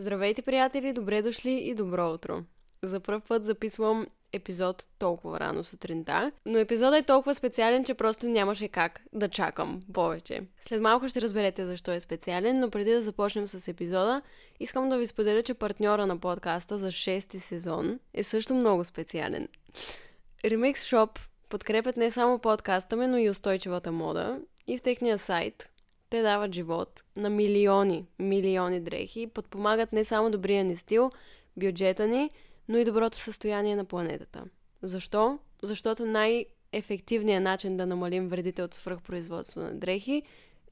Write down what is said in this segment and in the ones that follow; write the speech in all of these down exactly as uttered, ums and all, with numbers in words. Здравейте, приятели! Добре дошли и добро утро! За първ път записвам епизод толкова рано сутринта, но епизодът е толкова специален, че просто нямаше как да чакам повече. След малко ще разберете защо е специален, но преди да започнем с епизода, искам да ви споделя, че партньора на подкаста за шести сезон е също много специален. Remix Shop подкрепят не само подкаста ми, но и устойчивата мода и в техния сайт те дават живот на милиони, милиони дрехи и подпомагат не само добрия ни стил, бюджета ни, но и доброто състояние на планетата. Защо? Защото най-ефективният начин да намалим вредите от свръхпроизводство на дрехи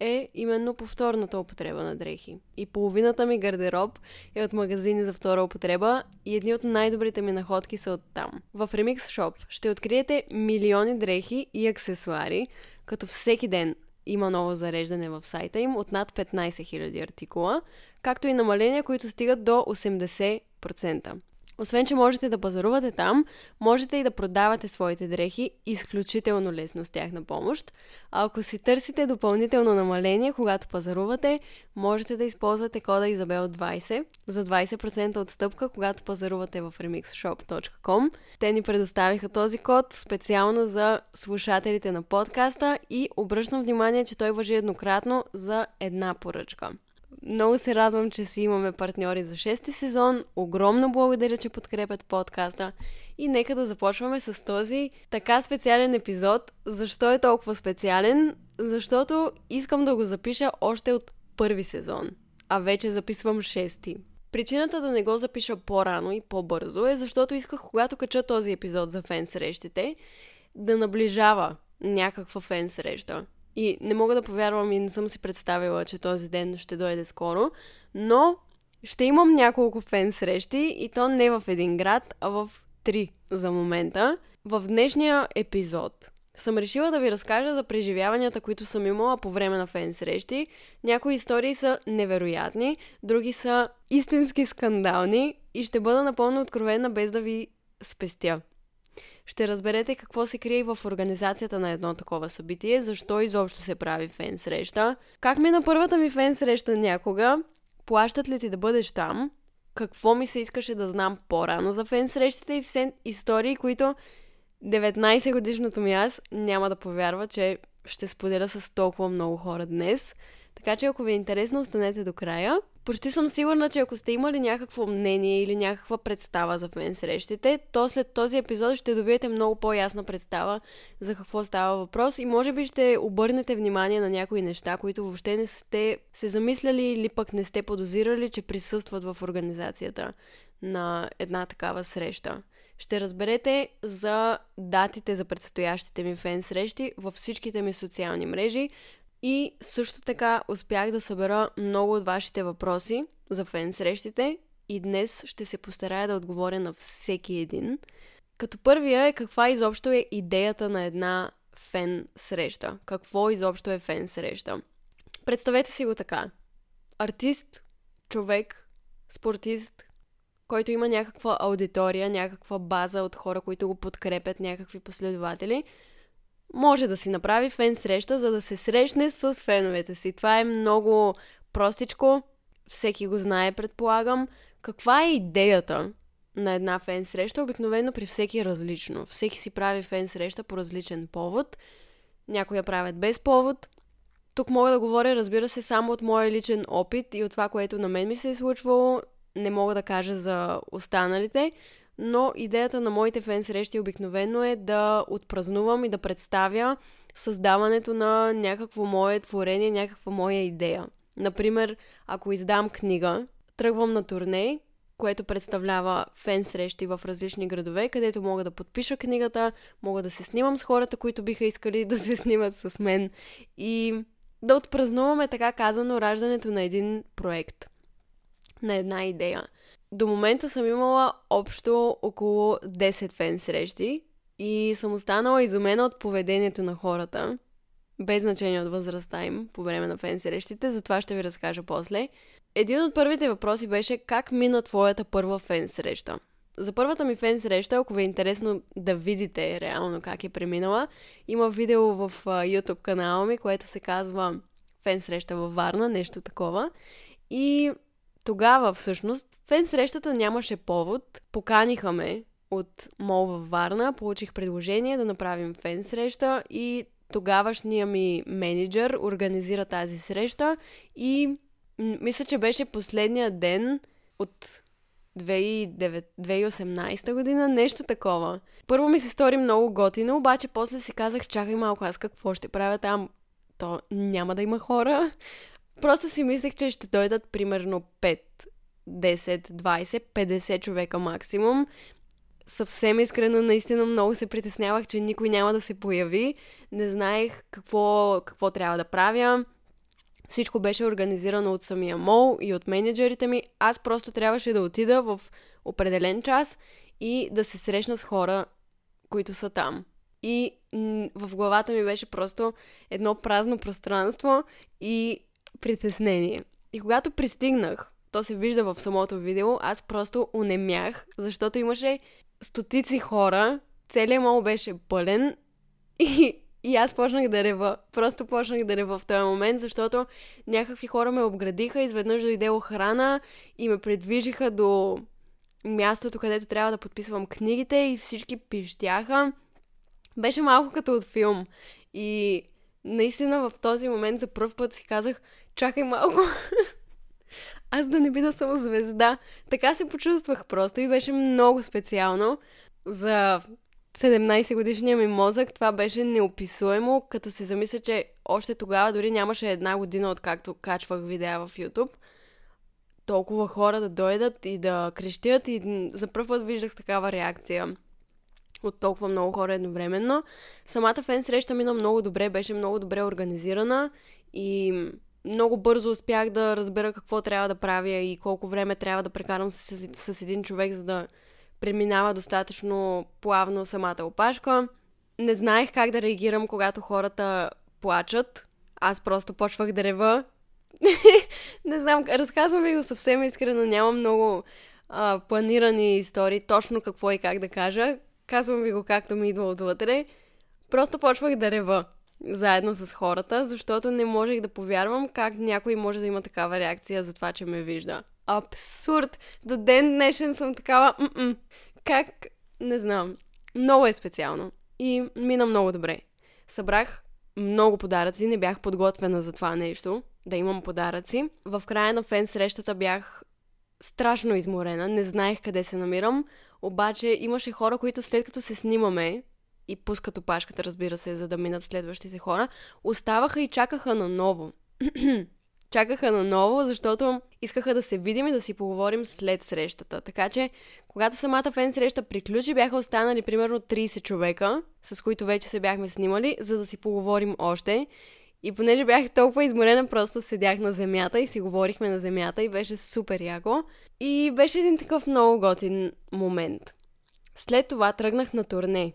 е именно повторната употреба на дрехи. И половината ми гардероб е от магазини за втора употреба и едни от най-добрите ми находки са от там. В Remix Shop ще откриете милиони дрехи и аксесуари, като всеки ден има ново зареждане в сайта им от над петнайсет хиляди артикула, както и намаления, които стигат до осемдесет процента. Освен, че можете да пазарувате там, можете и да продавате своите дрехи изключително лесно с тях на помощ. А ако си търсите допълнително намаление, когато пазарувате, можете да използвате кода Изабел двайсет за двайсет процента отстъпка, когато пазарувате в remix shop точка com. Те ни предоставиха този код специално за слушателите на подкаста и обръщам внимание, че той важи еднократно за една поръчка. Много се радвам, че си имаме партньори за шести сезон. Огромно благодаря, че подкрепят подкаста. И нека да започваме с този така специален епизод. Защо е толкова специален? Защото искам да го запиша още от първи сезон, а вече записвам шести. Причината да не го запиша по-рано и по-бързо е защото исках, когато кача този епизод за фен срещите, да наближава някаква фен среща. И не мога да повярвам и не съм си представила, че този ден ще дойде скоро, но ще имам няколко фен срещи и то не в един град, а в три за момента. В днешния епизод съм решила да ви разкажа за преживяванията, които съм имала по време на фен срещи. Някои истории са невероятни, други са истински скандални и ще бъда напълно откровена без да ви спестя. Ще разберете какво се крие в организацията на едно такова събитие, защо изобщо се прави фен среща, как ми на първата ми фен среща някога, плащат ли ти да бъдеш там, какво ми се искаше да знам по-рано за фен срещите и все истории, които деветнайсет годишното ми аз няма да повярва, че ще споделя с толкова много хора днес. Така че ако ви е интересно, останете до края. Почти съм сигурна, че ако сте имали някакво мнение или някаква представа за фен срещите, то след този епизод ще добиете много по-ясна представа за какво става въпрос и може би ще обърнете внимание на някои неща, които въобще не сте се замисляли или пък не сте подозирали, че присъстват в организацията на една такава среща. Ще разберете за датите за предстоящите ми фен срещи във всичките ми социални мрежи. И също така успях да събера много от вашите въпроси за фен срещите и днес ще се постарая да отговоря на всеки един. Като първия е каква изобщо е идеята на една фен среща. Какво изобщо е фен среща? Представете си го така. Артист, човек, спортист, който има някаква аудитория, някаква база от хора, които го подкрепят, някакви последователи, може да си направи фен среща, за да се срещне с феновете си. Това е много простичко. Всеки го знае, предполагам. Каква е идеята на една фен среща? Обикновено при всеки различно. Всеки си прави фен среща по различен повод. Някои я правят без повод. Тук мога да говоря, разбира се, само от моя личен опит и от това, което на мен ми се е случвало. Не мога да кажа за останалите. Но идеята на моите фен срещи обикновено е да отпразнувам и да представя създаването на някакво мое творение, някаква моя идея. Например, ако издам книга, тръгвам на турне, което представлява фен срещи в различни градове, където мога да подпиша книгата, мога да се снимам с хората, които биха искали да се снимат с мен и да отпразнуваме, така казано, раждането на един проект, на една идея. До момента съм имала общо около десет фен срещи и съм останала изумена от поведението на хората, без значение от възрастта им по време на фен срещите, за това ще ви разкажа после. Един от първите въпроси беше как мина твоята първа фен среща. За първата ми фен среща, ако ви е интересно да видите реално как е преминала, има видео в YouTube канала ми, което се казва Фен среща във Варна, нещо такова и... Тогава, всъщност, фен срещата нямаше повод. Поканиха ме от мол във Варна, получих предложение да направим фен среща и тогавашния ми менеджер организира тази среща и мисля, че беше последния ден от две хиляди и осемнадесета година, нещо такова. Първо ми се стори много готино, обаче после си казах, чакай малко, аз какво ще правя там? То няма да има хора. Просто си мислех, че ще дойдат примерно пет, десет, двадесет, петдесет човека максимум. Съвсем искрено, наистина много се притеснявах, че никой няма да се появи. Не знаех какво, какво трябва да правя. Всичко беше организирано от самия мол и от менеджерите ми. Аз просто трябваше да отида в определен час и да се срещна с хора, които са там. И в главата ми беше просто едно празно пространство и притеснение. И когато пристигнах, то се вижда в самото видео, аз просто онемях, защото имаше стотици хора, целият мол беше пълен и... И аз почнах да рева. Просто почнах да рева в този момент, защото някакви хора ме обградиха, изведнъж дойде охрана и ме придвижиха до мястото, където трябва да подписвам книгите и всички пищяха. Беше малко като от филм. И наистина в този момент за пръв път си казах, чакай малко, аз да не би да съм звезда. Така се почувствах просто и беше много специално за... седемнадесетгодишния ми мозък, това беше неописуемо, като се замисля, че още тогава дори нямаше една година, откакто качвах видеа в YouTube. Толкова хора да дойдат и да крещят и за пръв път виждах такава реакция от толкова много хора едновременно. Самата фен среща мина много добре, беше много добре организирана и много бързо успях да разбера какво трябва да правя и колко време трябва да прекарам с, с, с един човек, за да преминава достатъчно плавно самата опашка. Не знаех как да реагирам, когато хората плачат. Аз просто почвах да рева. Не знам, разказвам ви го съвсем искрено. Нямам много а, планирани истории, точно какво и как да кажа. Казвам ви го както ми идва отвътре. Просто почвах да рева заедно с хората, защото не можех да повярвам как някой може да има такава реакция за това, че ме вижда. Абсурд! До ден днешен съм такава... М-м. Как? Не знам. Много е специално. И мина много добре. Събрах много подаръци. Не бях подготвена за това нещо. Да имам подаръци. В края на фен срещата бях страшно изморена. Не знаех къде се намирам. Обаче имаше хора, които след като се снимаме и пускат опашката, разбира се, за да минат следващите хора, оставаха и чакаха наново. Чакаха наново, защото искаха да се видим и да си поговорим след срещата. Така че, когато самата фен среща приключи, бяха останали примерно тридесет човека, с които вече се бяхме снимали, за да си поговорим още. И понеже бях толкова изморена, просто седях на земята и си говорихме на земята и беше супер яко. И беше един такъв много готин момент. След това тръгнах на турне.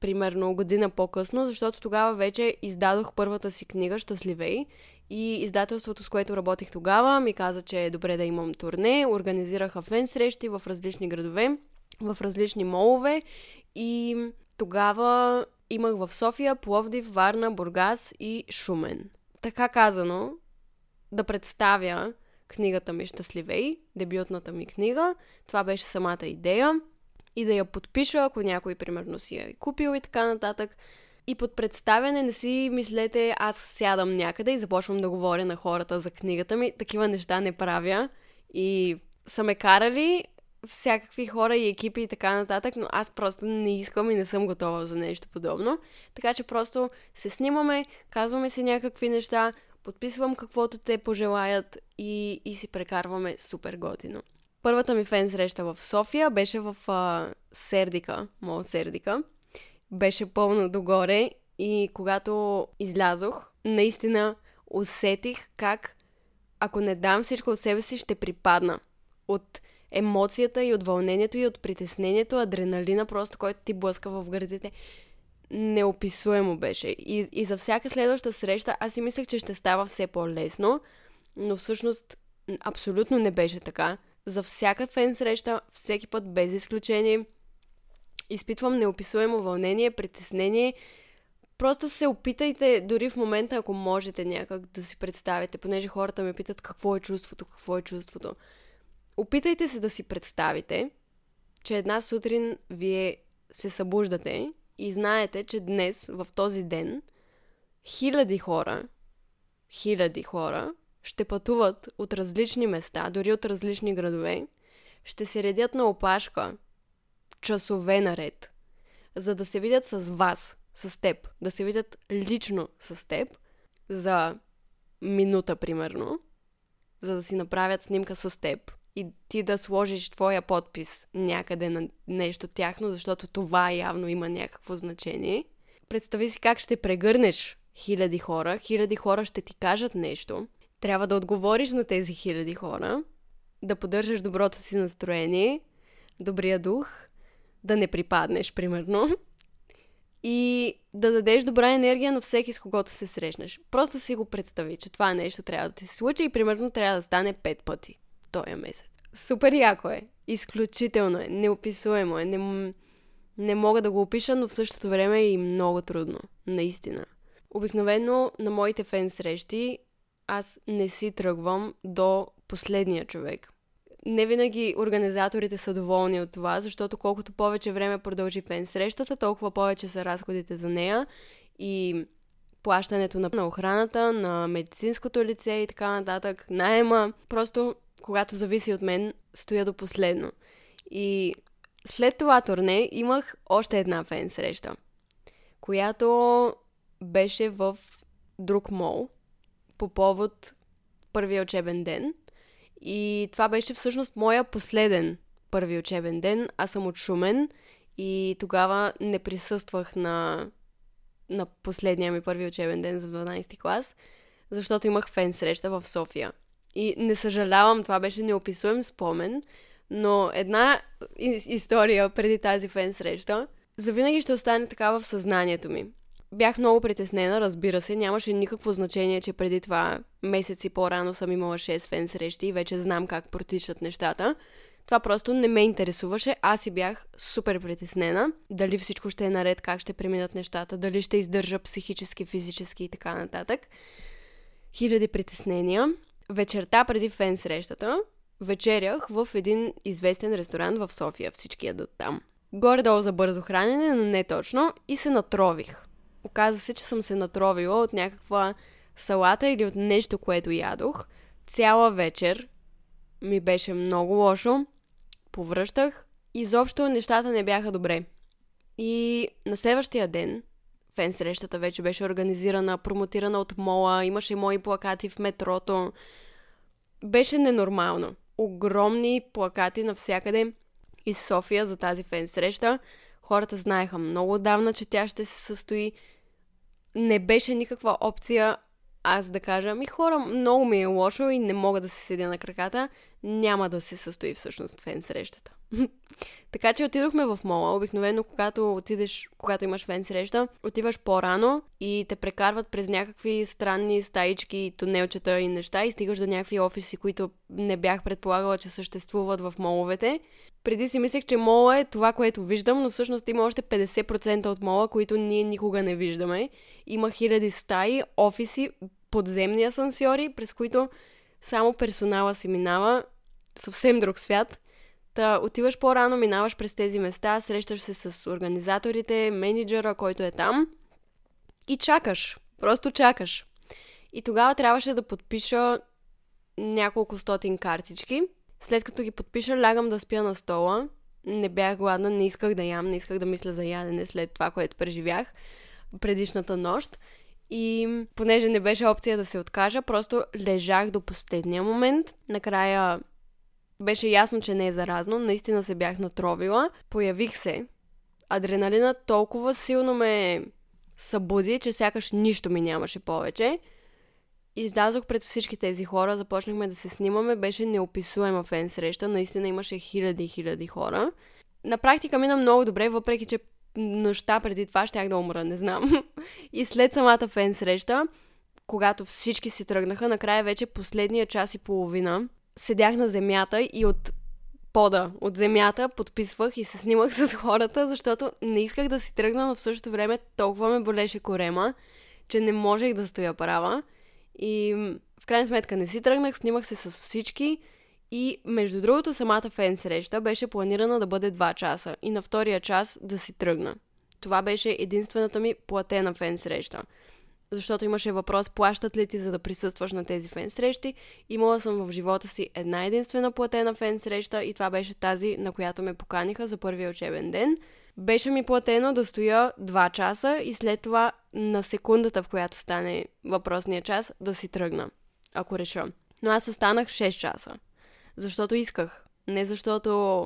Примерно година по-късно, защото тогава вече издадох първата си книга «Щастливей» и издателството, с което работих тогава, ми каза, че е добре да имам турне. Организираха фен срещи в различни градове, в различни молове и тогава имах в София, Пловдив, Варна, Бургас и Шумен. Така казано, да представя книгата ми «Щастливей», дебютната ми книга. Това беше самата идея. И да я подпиша, ако някой, примерно, си я е купил и така нататък. И под представяне не си мислете, аз сядам някъде и започвам да говоря на хората за книгата ми. Такива неща не правя. И са ме карали всякакви хора и екипи и така нататък, но аз просто не искам и не съм готова за нещо подобно. Така че просто се снимаме, казваме си някакви неща, подписвам каквото те пожелаят и, и си прекарваме супер готино. Първата ми фен среща в София беше в а, Сердика, мол Сердика. Беше пълно догоре и когато излязох, наистина усетих как ако не дам всичко от себе си, ще припадна. От емоцията и от вълнението и от притеснението, адреналина просто, който ти блъска в гърдите. Неописуемо беше. И, и за всяка следваща среща аз си мислех, че ще става все по-лесно, но всъщност абсолютно не беше така. За всяка фен среща, всеки път без изключение, изпитвам неописуемо вълнение, притеснение. Просто се опитайте, дори в момента, ако можете някак да си представите, понеже хората ме питат какво е чувството, какво е чувството. Опитайте се да си представите, че една сутрин вие се събуждате и знаете, че днес, в този ден, хиляди хора, хиляди хора ще пътуват от различни места, дори от различни градове, ще се редят на опашка часове наред, за да се видят с вас, с теб, да се видят лично с теб за минута, примерно, за да си направят снимка с теб и ти да сложиш твоя подпис някъде на нещо тяхно, защото това явно има някакво значение. Представи си как ще прегърнеш хиляди хора, хиляди хора ще ти кажат нещо, трябва да отговориш на тези хиляди хора, да поддържаш доброто си настроение, добрия дух, да не припаднеш, примерно, и да дадеш добра енергия на всеки, с когото се срещнеш. Просто си го представи, че това нещо трябва да ти се случи и примерно трябва да стане пет пъти този месец. Супер яко е, изключително е, неописуемо е, не, не мога да го опиша, но в същото време е и много трудно, наистина. Обикновено на моите фен срещи аз не си тръгвам до последния човек. Не винаги организаторите са доволни от това, защото колкото повече време продължи фен срещата, толкова повече са разходите за нея и плащането на охраната, на медицинското лице и така нататък, наема. Просто когато зависи от мен, стоя до последно. И след това турне имах още една фен среща, която беше в друг мол по повод първия учебен ден. И това беше всъщност моя последен първи учебен ден. Аз съм от Шумен и тогава не присъствах на, на последния ми първи учебен ден за дванадесети клас, защото имах фен среща в София. И не съжалявам, това беше неописуем спомен, но една история преди тази фен среща завинаги ще остане така в съзнанието ми. Бях много притеснена, разбира се, нямаше никакво значение, че преди това месеци по-рано съм имала шест фен срещи и вече знам как протичат нещата. Това просто не ме интересуваше, аз си бях супер притеснена. Дали всичко ще е наред, как ще преминат нещата, дали ще издържа психически, физически и така нататък. Хиляди притеснения. Вечерта преди фен срещата вечерях в един известен ресторант в София, всички ядат там. Горе-долу за бързо хранене, но не точно, и се натрових. Оказа се, че съм се натровила от някаква салата или от нещо, което ядох. Цяла вечер ми беше много лошо. Повръщах. Изобщо нещата не бяха добре. И на следващия ден фен срещата вече беше организирана, промотирана от мола, имаше мои плакати в метрото. Беше ненормално. Огромни плакати навсякъде из София за тази фен среща. Хората знаеха много отдавна, че тя ще се състои. Не беше никаква опция аз да кажа, ми хора, много ми е лошо и не мога да се седя на краката. Няма да се състои всъщност фен срещата. Така че отидохме в мола. Обикновено, когато отидеш, когато имаш фен среща, отиваш по-рано и те прекарват през някакви странни стаички, тунелчета и неща и стигаш до някакви офиси, които не бях предполагала, че съществуват в моловете. Преди си мислех, че мола е това, което виждам, но всъщност има още петдесет процента от мола, които ние никога не виждаме. Има хиляди стаи, офиси, подземни асансьори, през които само персонала си минава, съвсем друг свят. Та отиваш по-рано, минаваш през тези места, срещаш се с организаторите, менеджера, който е там и чакаш. Просто чакаш. И тогава трябваше да подпиша няколко стотин картички. След като ги подпиша, лягам да спя на стола. Не бях гладна, не исках да ям, не исках да мисля за ядене след това, което преживях предишната нощ. И понеже не беше опция да се откажа, просто лежах до последния момент. Накрая беше ясно, че не е заразно. Наистина се бях натровила. Появих се. Адреналина толкова силно ме събуди, че сякаш нищо ми нямаше повече. Излязох пред всички тези хора, започнахме да се снимаме, беше неописуема фен среща, наистина имаше хиляди и хиляди хора. На практика мина много добре, въпреки че нощта преди това щях да умра, не знам. И след самата фен среща, когато всички си тръгнаха, накрая вече последния час и половина, седях на земята и от пода, от земята подписвах и се снимах с хората, защото не исках да си тръгна, но в същото време толкова ме болеше корема, че не можех да стоя права. И в крайна сметка не си тръгнах, снимах се с всички И между другото, самата фен среща беше планирана да бъде два часа и на втория час да си тръгна. Това беше единствената ми платена фен среща. Защото имаше въпрос, плащат ли ти, за да присъстваш на тези фен срещи. Имала съм в живота си една единствена платена фен среща и това беше тази, на която ме поканиха за първия учебен ден. Беше ми платено да стоя два часа и след това на секундата, в която стане въпросния час, да си тръгна, ако реша. Но аз останах шест часа, защото исках. Не защото,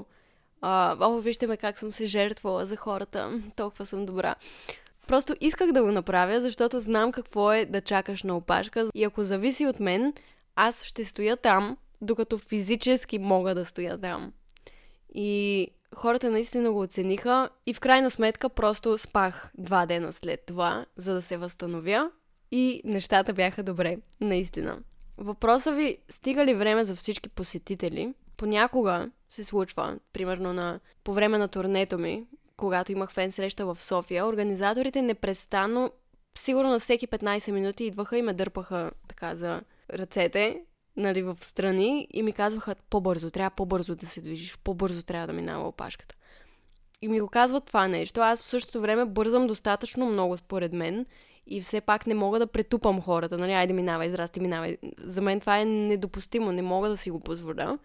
а, о, вижте ме как съм се жертвала за хората, толкова съм добра. Просто исках да го направя, защото знам какво е да чакаш на опашка и ако зависи от мен, аз ще стоя там, докато физически мога да стоя там. И хората наистина го оцениха и в крайна сметка просто спах два дена след това, за да се възстановя и нещата бяха добре, наистина. Въпросът ви, стига ли време за всички посетители? Понякога се случва, примерно на, по време на турнето ми, когато имах фен среща в София, организаторите непрестанно, сигурно на всеки петнайсет минути идваха и ме дърпаха така за ръцете, нали, в страни и ми казваха по-бързо, трябва по-бързо да се движиш, по-бързо трябва да минава опашката. И ми го казват това нещо, аз в същото време бързам достатъчно много според мен и все пак не мога да претупам хората, нали, айде минавай, здрасти, минавай. За мен това е недопустимо, не мога да си го позволя.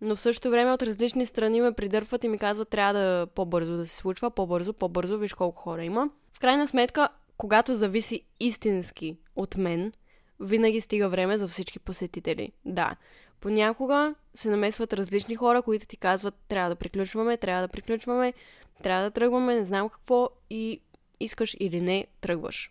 Но в същото време от различни страни ме придърпват и ми казват, трябва да по-бързо да се случва, по-бързо, по-бързо, виж колко хора има. В крайна сметка, когато зависи истински от мен, винаги стига време за всички посетители. Да, понякога се намесват различни хора, които ти казват, трябва да приключваме, трябва да приключваме, трябва да тръгваме, не знам какво и искаш или не, тръгваш.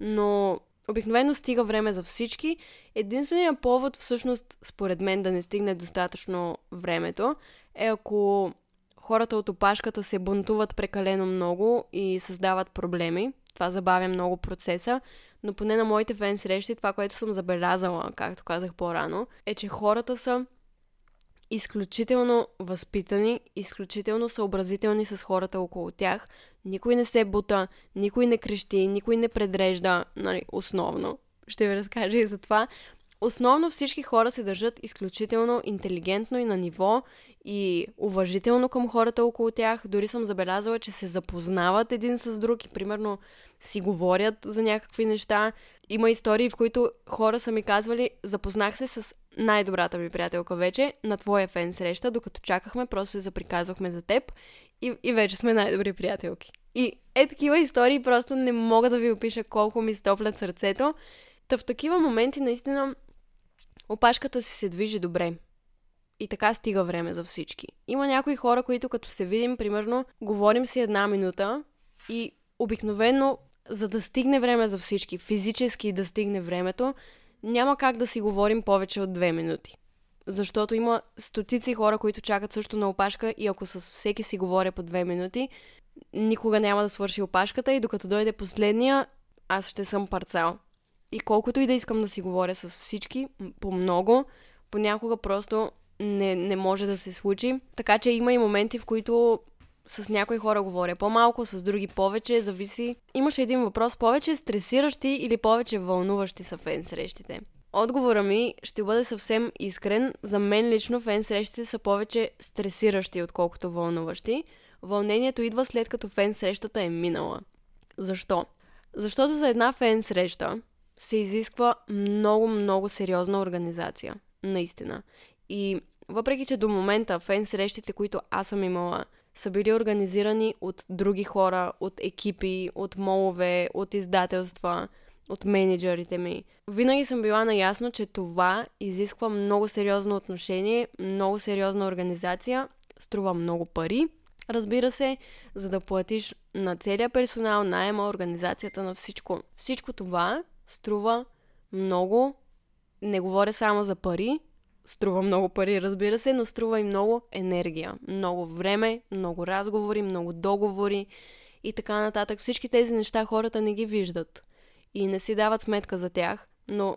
Но обикновено стига време за всички. Единственият повод, всъщност, според мен, да не стигне достатъчно времето, е ако хората от опашката се бунтуват прекалено много и създават проблеми. Това забавя много процеса, но поне на моите фен срещи, това, което съм забелязала, както казах по-рано, е, че хората са изключително възпитани, изключително съобразителни с хората около тях. Никой не се бута, никой не крещи, никой не предрежда, нали, основно. Ще ви разкажа и за това. Основно всички хора се държат изключително интелигентно и на ниво и уважително към хората около тях. Дори съм забелязала, че се запознават един с друг и примерно си говорят за някакви неща. Има истории, в които хора са ми казвали, запознах се с най-добрата ми приятелка вече на твоя фен среща, докато чакахме, просто се заприказвахме за теб и, и вече сме най-добри приятелки. И е такива истории, просто не мога да ви опиша колко ми стоплят сърцето. Та в такива моменти наистина опашката си се движи добре. И така стига време за всички. Има някои хора, които като се видим, примерно, говорим си една минута и обикновено, за да стигне време за всички, физически да стигне времето, няма как да си говорим повече от две минути. Защото има стотици хора, които чакат също на опашка и ако с всеки си говоря по две минути, никога няма да свърши опашката и докато дойде последния, аз ще съм парцал. И колкото и да искам да си говоря с всички, по много, понякога просто не, не може да се случи. Така че има и моменти, в които с някои хора говоря по-малко, с други повече, зависи. Имаше един въпрос, повече стресиращи или повече вълнуващи са фен срещите? Отговора ми ще бъде съвсем искрен. За мен лично фен срещите са повече стресиращи, отколкото вълнуващи. Вълнението идва след като фен срещата е минала. Защо? Защото за една фен среща се изисква много-много сериозна организация. Наистина. И въпреки, че до момента фен срещите, които аз съм имала, са били организирани от други хора, от екипи, от молове, от издателства, от менеджерите ми. Винаги съм била наясно, че това изисква много сериозно отношение, много сериозна организация, струва много пари. Разбира се, за да платиш на целия персонал, наема, организацията на всичко. Всичко това струва много, не говоря само за пари, струва много пари, разбира се, но струва и много енергия, много време, много разговори, много договори и така нататък. Всички тези неща хората не ги виждат и не си дават сметка за тях, но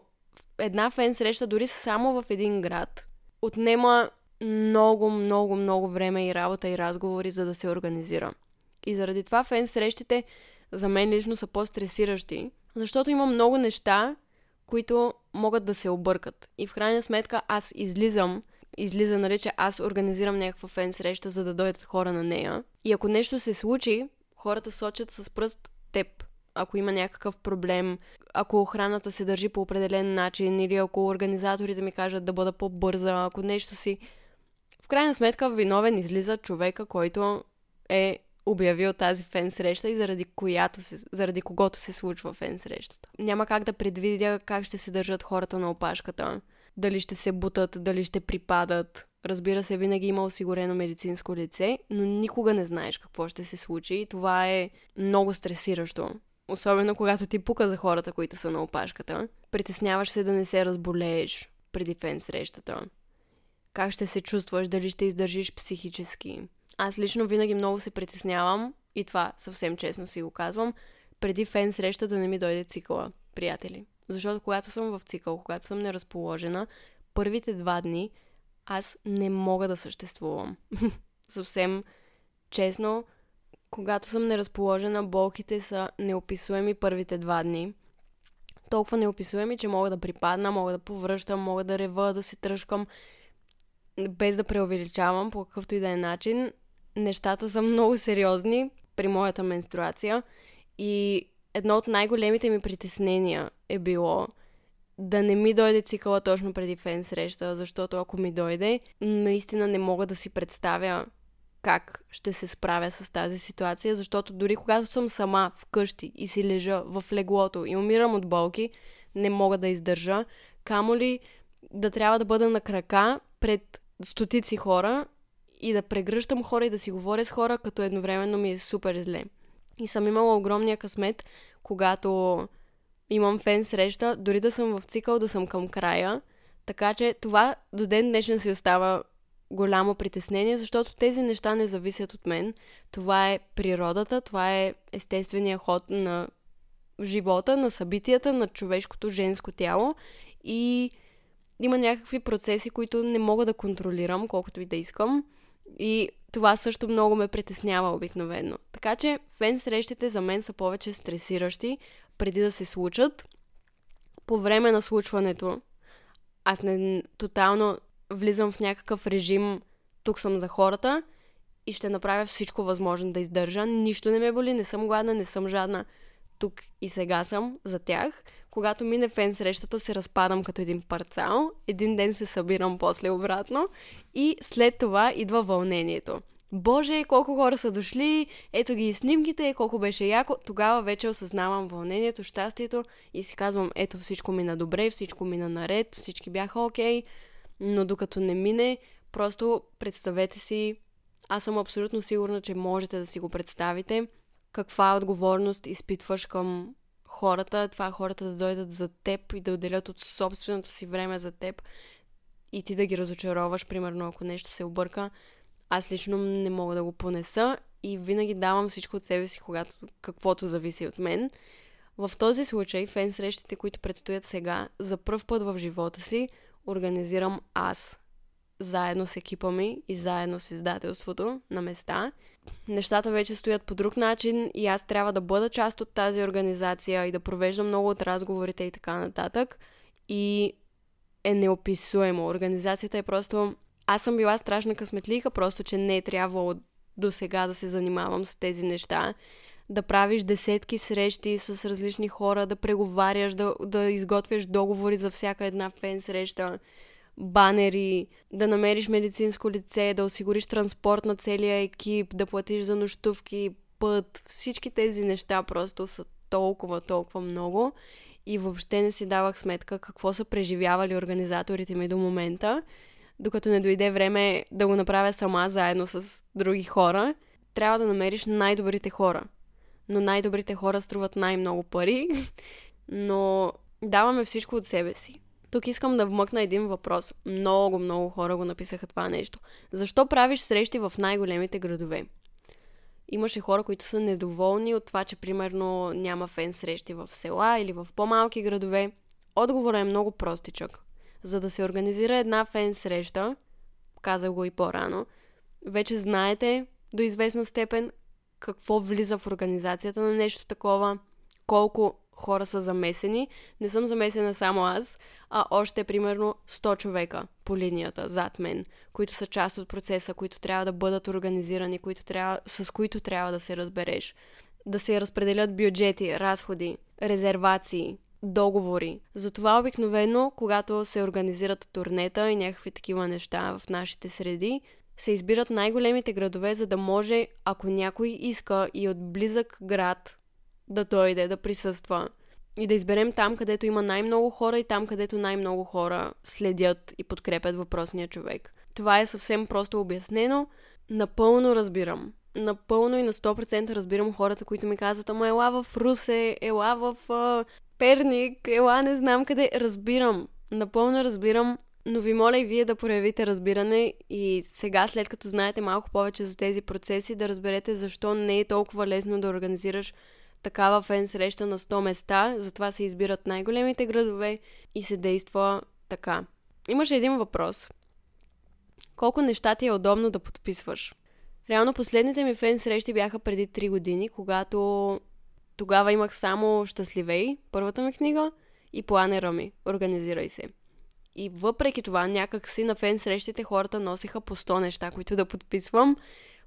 една фен среща дори само в един град отнема много, много, много време и работа и разговори, за да се организира. И заради това фен срещите за мен лично са по-стресиращи, защото има много неща, които могат да се объркат. И в крайна сметка аз излизам излиза, нали, че аз организирам някаква фен среща, за да дойдат хора на нея. И ако нещо се случи, хората сочат с пръст теб. Ако има някакъв проблем, ако охраната се държи по определен начин, или ако организаторите ми кажат да бъда по-бърза, ако нещо си... В крайна сметка виновен излиза човека, който е обявил тази фен среща и заради, която се, заради когото се случва фен срещата. Няма как да предвидя как ще се държат хората на опашката. Дали ще се бутат, дали ще припадат. Разбира се, винаги има осигурено медицинско лице, но никога не знаеш какво ще се случи и това е много стресиращо. Особено когато ти пука за хората, които са на опашката. Притесняваш се да не се разболееш преди фен срещата. Как ще се чувстваш, дали ще издържиш психически. Аз лично винаги много се притеснявам, и това съвсем честно си го казвам, преди фен среща да не ми дойде цикъла, приятели. Защото когато съм в цикъл, когато съм неразположена, първите два дни аз не мога да съществувам. Съвсем честно, когато съм неразположена, болките са неописуеми първите два дни. Толкова неописуеми, че мога да припадна, мога да повръщам, мога да рева, да се тръшкам, без да преувеличавам по какъвто и да е начин. Нещата са много сериозни при моята менструация и едно от най-големите ми притеснения е било да не ми дойде цикъла точно преди фен среща, защото ако ми дойде, наистина не мога да си представя как ще се справя с тази ситуация, защото дори когато съм сама вкъщи и си лежа в леглото и умирам от болки, не мога да издържа. Камо ли да трябва да бъда на крака пред стотици хора и да прегръщам хора и да си говоря с хора, като едновременно ми е супер зле. И съм имала огромния късмет, когато имам фен среща, дори да съм в цикъл, да съм към края. Така че това до ден днешен си остава голямо притеснение, защото тези неща не зависят от мен. Това е природата, това е естествения ход на живота, на събитията, на човешкото женско тяло и има някакви процеси, които не мога да контролирам, колкото и да искам. И това също много ме притеснява обикновено. Така че фен срещите за мен са повече стресиращи преди да се случат. По време на случването аз не тотално влизам в някакъв режим, тук съм за хората и ще направя всичко възможно да издържа. Нищо не ме боли, не съм гладна, не съм жадна. Тук и сега съм за тях. Когато мине фен срещата, се разпадам като един парцал. Един ден се събирам после обратно и след това идва вълнението. Боже, колко хора са дошли, ето ги и снимките, колко беше яко. Тогава вече осъзнавам вълнението, щастието и си казвам, ето всичко мина добре, всичко мина наред, всички бяха окей. Но докато не мине, просто представете си, аз съм абсолютно сигурна, че можете да си го представите, каква отговорност изпитваш към хората, това хората да дойдат за теб и да отделят от собственото си време за теб и ти да ги разочароваш, примерно, ако нещо се обърка. Аз лично не мога да го понеса и винаги давам всичко от себе си, когато каквото зависи от мен. В този случай, фен срещите, които предстоят сега, за пръв път в живота си, организирам аз, заедно с екипа ми и заедно с издателството на места. Нещата вече стоят по друг начин и аз трябва да бъда част от тази организация и да провеждам много от разговорите и така нататък. И е неописуемо. Организацията е просто... Аз съм била страшна късметлика, просто че не е трябвало до сега да се занимавам с тези неща. Да правиш десетки срещи с различни хора, да преговаряш, да, да изготвяш договори за всяка една фен среща, банери, да намериш медицинско лице, да осигуриш транспорт на целия екип, да платиш за нощувки, път. Всички тези неща просто са толкова, толкова много и въобще не си давах сметка какво са преживявали организаторите ми до момента, докато не дойде време да го направя сама заедно с други хора. Трябва да намериш най-добрите хора. Но най-добрите хора струват най-много пари, но даваме всичко от себе си. Тук искам да вмъкна един въпрос. Много, много хора го написаха това нещо. Защо правиш срещи в най-големите градове? Имаше хора, които са недоволни от това, че примерно няма фен срещи в села или в по-малки градове. Отговорът е много простичък. За да се организира една фен среща, казах го и по-рано, вече знаете до известна степен какво влиза в организацията на нещо такова, колко хора са замесени. Не съм замесена само аз, а още примерно сто човека по линията зад мен, които са част от процеса, които трябва да бъдат организирани, които трябва, с които трябва да се разбереш. Да се разпределят бюджети, разходи, резервации, договори. Затова обикновено, когато се организират турнета и някакви такива неща в нашите среди, се избират най-големите градове, за да може, ако някой иска и от близък град да дойде, да присъства. И да изберем там, където има най-много хора и там, където най-много хора следят и подкрепят въпросния човек. Това е съвсем просто обяснено. Напълно разбирам. Напълно и на сто процента разбирам хората, които ми казват: ама ела в Русе, ела в uh, Перник, ела не знам къде. Разбирам. Напълно разбирам. Но ви моля и вие да проявите разбиране и сега, след като знаете малко повече за тези процеси, да разберете защо не е толкова лесно да организираш такава фен среща на сто места. Затова се избират най-големите градове и се действа така. Имаше един въпрос. Колко неща ти е удобно да подписваш? Реално последните ми фен срещи бяха преди три години, когато тогава имах само Щастливей, първата ми книга, и планера ми, Организирай се. И въпреки това, някак си на фен срещите хората носиха по сто неща, които да подписвам.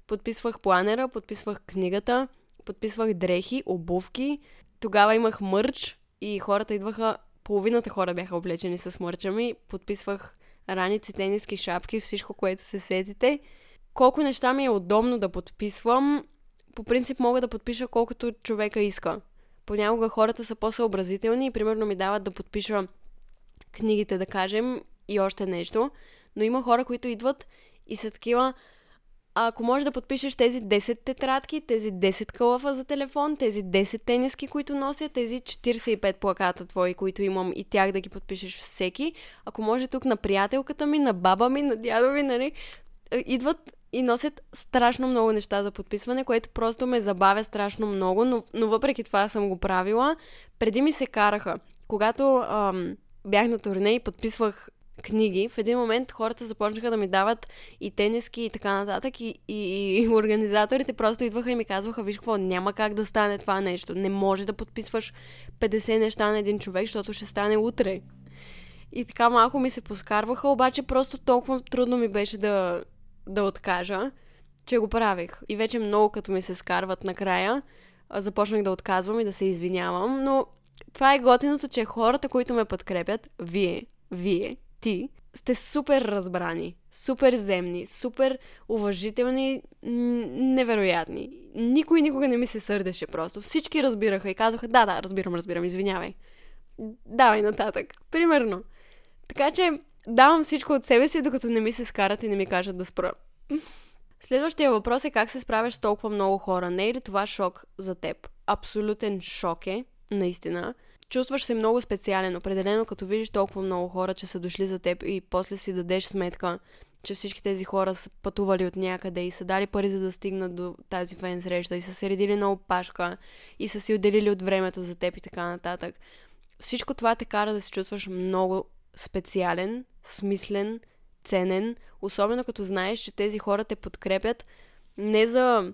Подписвах планера, подписвах книгата, подписвах дрехи, обувки. Тогава имах мърч и хората идваха, половината хора бяха облечени с мърча ми. Подписвах раници, тениски, шапки, всичко, което се сетите. Колко неща ми е удобно да подписвам? По принцип мога да подпиша колкото човека иска. Понякога хората са по-съобразителни и примерно ми дават да подпиша книгите, да кажем, и още нещо. Но има хора, които идват и са такива: а ако можеш да подпишеш тези десет тетрадки, тези десет кълъфа за телефон, тези десет тениски, които нося, тези четирийсет и пет плаката твои, които имам, и тях да ги подпишеш всеки. Ако може тук на приятелката ми, на баба ми, на дядо ми, нали? Идват и носят страшно много неща за подписване, което просто ме забавя страшно много, но, но въпреки това съм го правила. Преди ми се караха. Когато ам, бях на турне и подписвах книги, в един момент хората започнаха да ми дават и тениски и така нататък, и, и, и организаторите просто идваха и ми казваха: виж какво, няма как да стане това нещо. Не може да подписваш петдесет неща на един човек, защото ще стане утре. И така малко ми се поскарваха, обаче просто толкова трудно ми беше да, да откажа, че го правих. И вече много като ми се скарват накрая, започнах да отказвам и да се извинявам, но това е готиното, че хората, които ме подкрепят, вие, вие, ти, сте супер разбрани, супер земни, супер уважителни, невероятни. Никой никога не ми се сърдеше просто. Всички разбираха и казваха: да, да, разбирам, разбирам, извинявай. Давай нататък. Примерно. Така че давам всичко от себе си, докато не ми се скарат и не ми кажат да спра. Следващия въпрос е: как се справяш с толкова много хора? Не е ли това шок за теб? Абсолютен шок е. Наистина. Чувстваш се много специален, определено като видиш толкова много хора, че са дошли за теб, и после си дадеш сметка, че всички тези хора са пътували от някъде и са дали пари, за да стигнат до тази фен среща, и са се редили на опашка, и са си отделили от времето за теб и така нататък. Всичко това те кара да се чувстваш много специален, смислен, ценен, особено като знаеш, че тези хора те подкрепят не за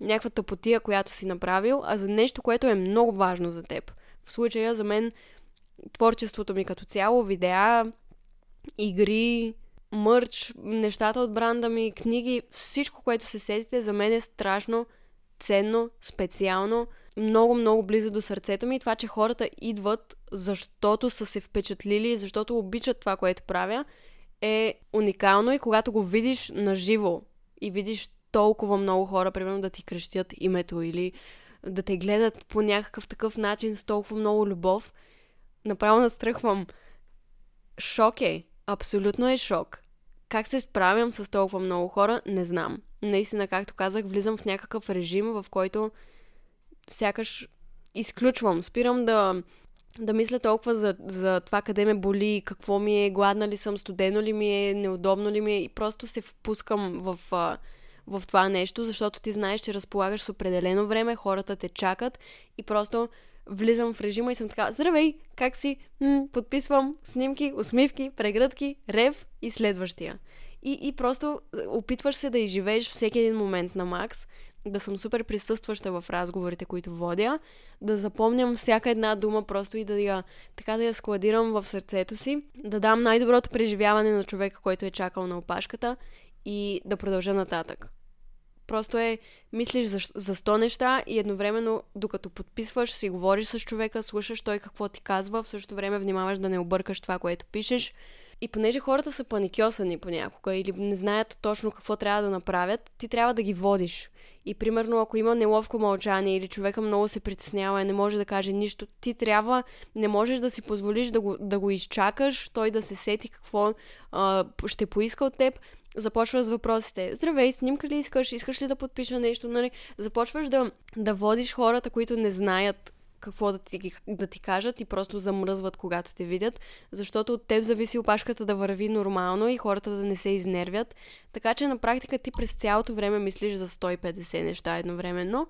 някаква тъпотия, която си направил, а за нещо, което е много важно за теб. В случая за мен творчеството ми като цяло, видеа, игри, мърч, нещата от бранда ми, книги, всичко, което се сетите, за мен е страшно ценно, специално, много, много близо до сърцето ми. И това, че хората идват, защото са се впечатлили, защото обичат това, което правя, е уникално. И когато го видиш наживо и видиш толкова много хора, примерно да ти крещят името или да те гледат по някакъв такъв начин с толкова много любов, направо настръхвам. Шок е. Абсолютно е шок. Как се справям с толкова много хора, не знам. Наистина, както казах, влизам в някакъв режим, в който сякаш изключвам. Спирам да, да мисля толкова за, за това къде ме боли, какво ми е, гладна ли съм, студено ли ми е, неудобно ли ми е, и просто се впускам в... в това нещо, защото ти знаеш, че разполагаш с определено време, хората те чакат, и просто влизам в режима и съм така: здравей, как си? М-м, подписвам снимки, усмивки, прегръдки, рев и следващия. И, и просто опитваш се да изживееш всеки един момент на макс, да съм супер присъстваща в разговорите, които водя, да запомням всяка една дума просто и да я, така да я складирам в сърцето си, да дам най-доброто преживяване на човека, който е чакал на опашката и да продължа нататък. Просто е, мислиш за, за сто неща и едновременно, докато подписваш, си говориш с човека, слушаш той какво ти казва, в същото време внимаваш да не объркаш това, което пишеш. И понеже хората са паникьосани понякога или не знаят точно какво трябва да направят, ти трябва да ги водиш. И примерно, ако има неловко мълчание или човека много се притеснява и не може да каже нищо, ти трябва, не можеш да си позволиш да го, да го изчакаш, той да се сети какво а, ще поиска от теб. Започваш с въпросите. Здравей, снимка ли искаш? Искаш ли да подпиша нещо? Нали? Започваш да, да водиш хората, които не знаят какво да ти, да ти кажат и просто замръзват, когато те видят, защото от теб зависи опашката да върви нормално и хората да не се изнервят. Така че на практика ти през цялото време мислиш за сто и петдесет неща едновременно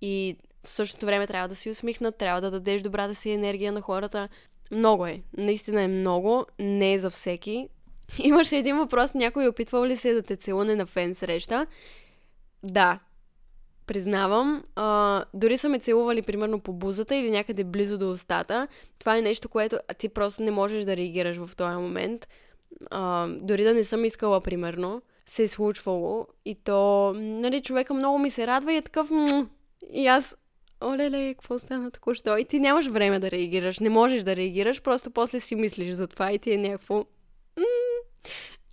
и в същото време трябва да си усмихнат, трябва да дадеш добрата си енергия на хората. Много е. Наистина е много. Не е за всеки. Имаше един въпрос, някой опитвал ли се да те целуне на фен среща? Да. Признавам, а, дори са ме целували примерно по бузата или някъде близо до устата. Това е нещо, което ти просто не можеш да реагираш в този момент. А, дори да не съм искала, примерно, се е случвало. И то, нали, човека много ми се радва и е такъв... И аз... Оле-ле, какво стана току-що? И ти нямаш време да реагираш, не можеш да реагираш, просто после си мислиш за това и ти е някакво...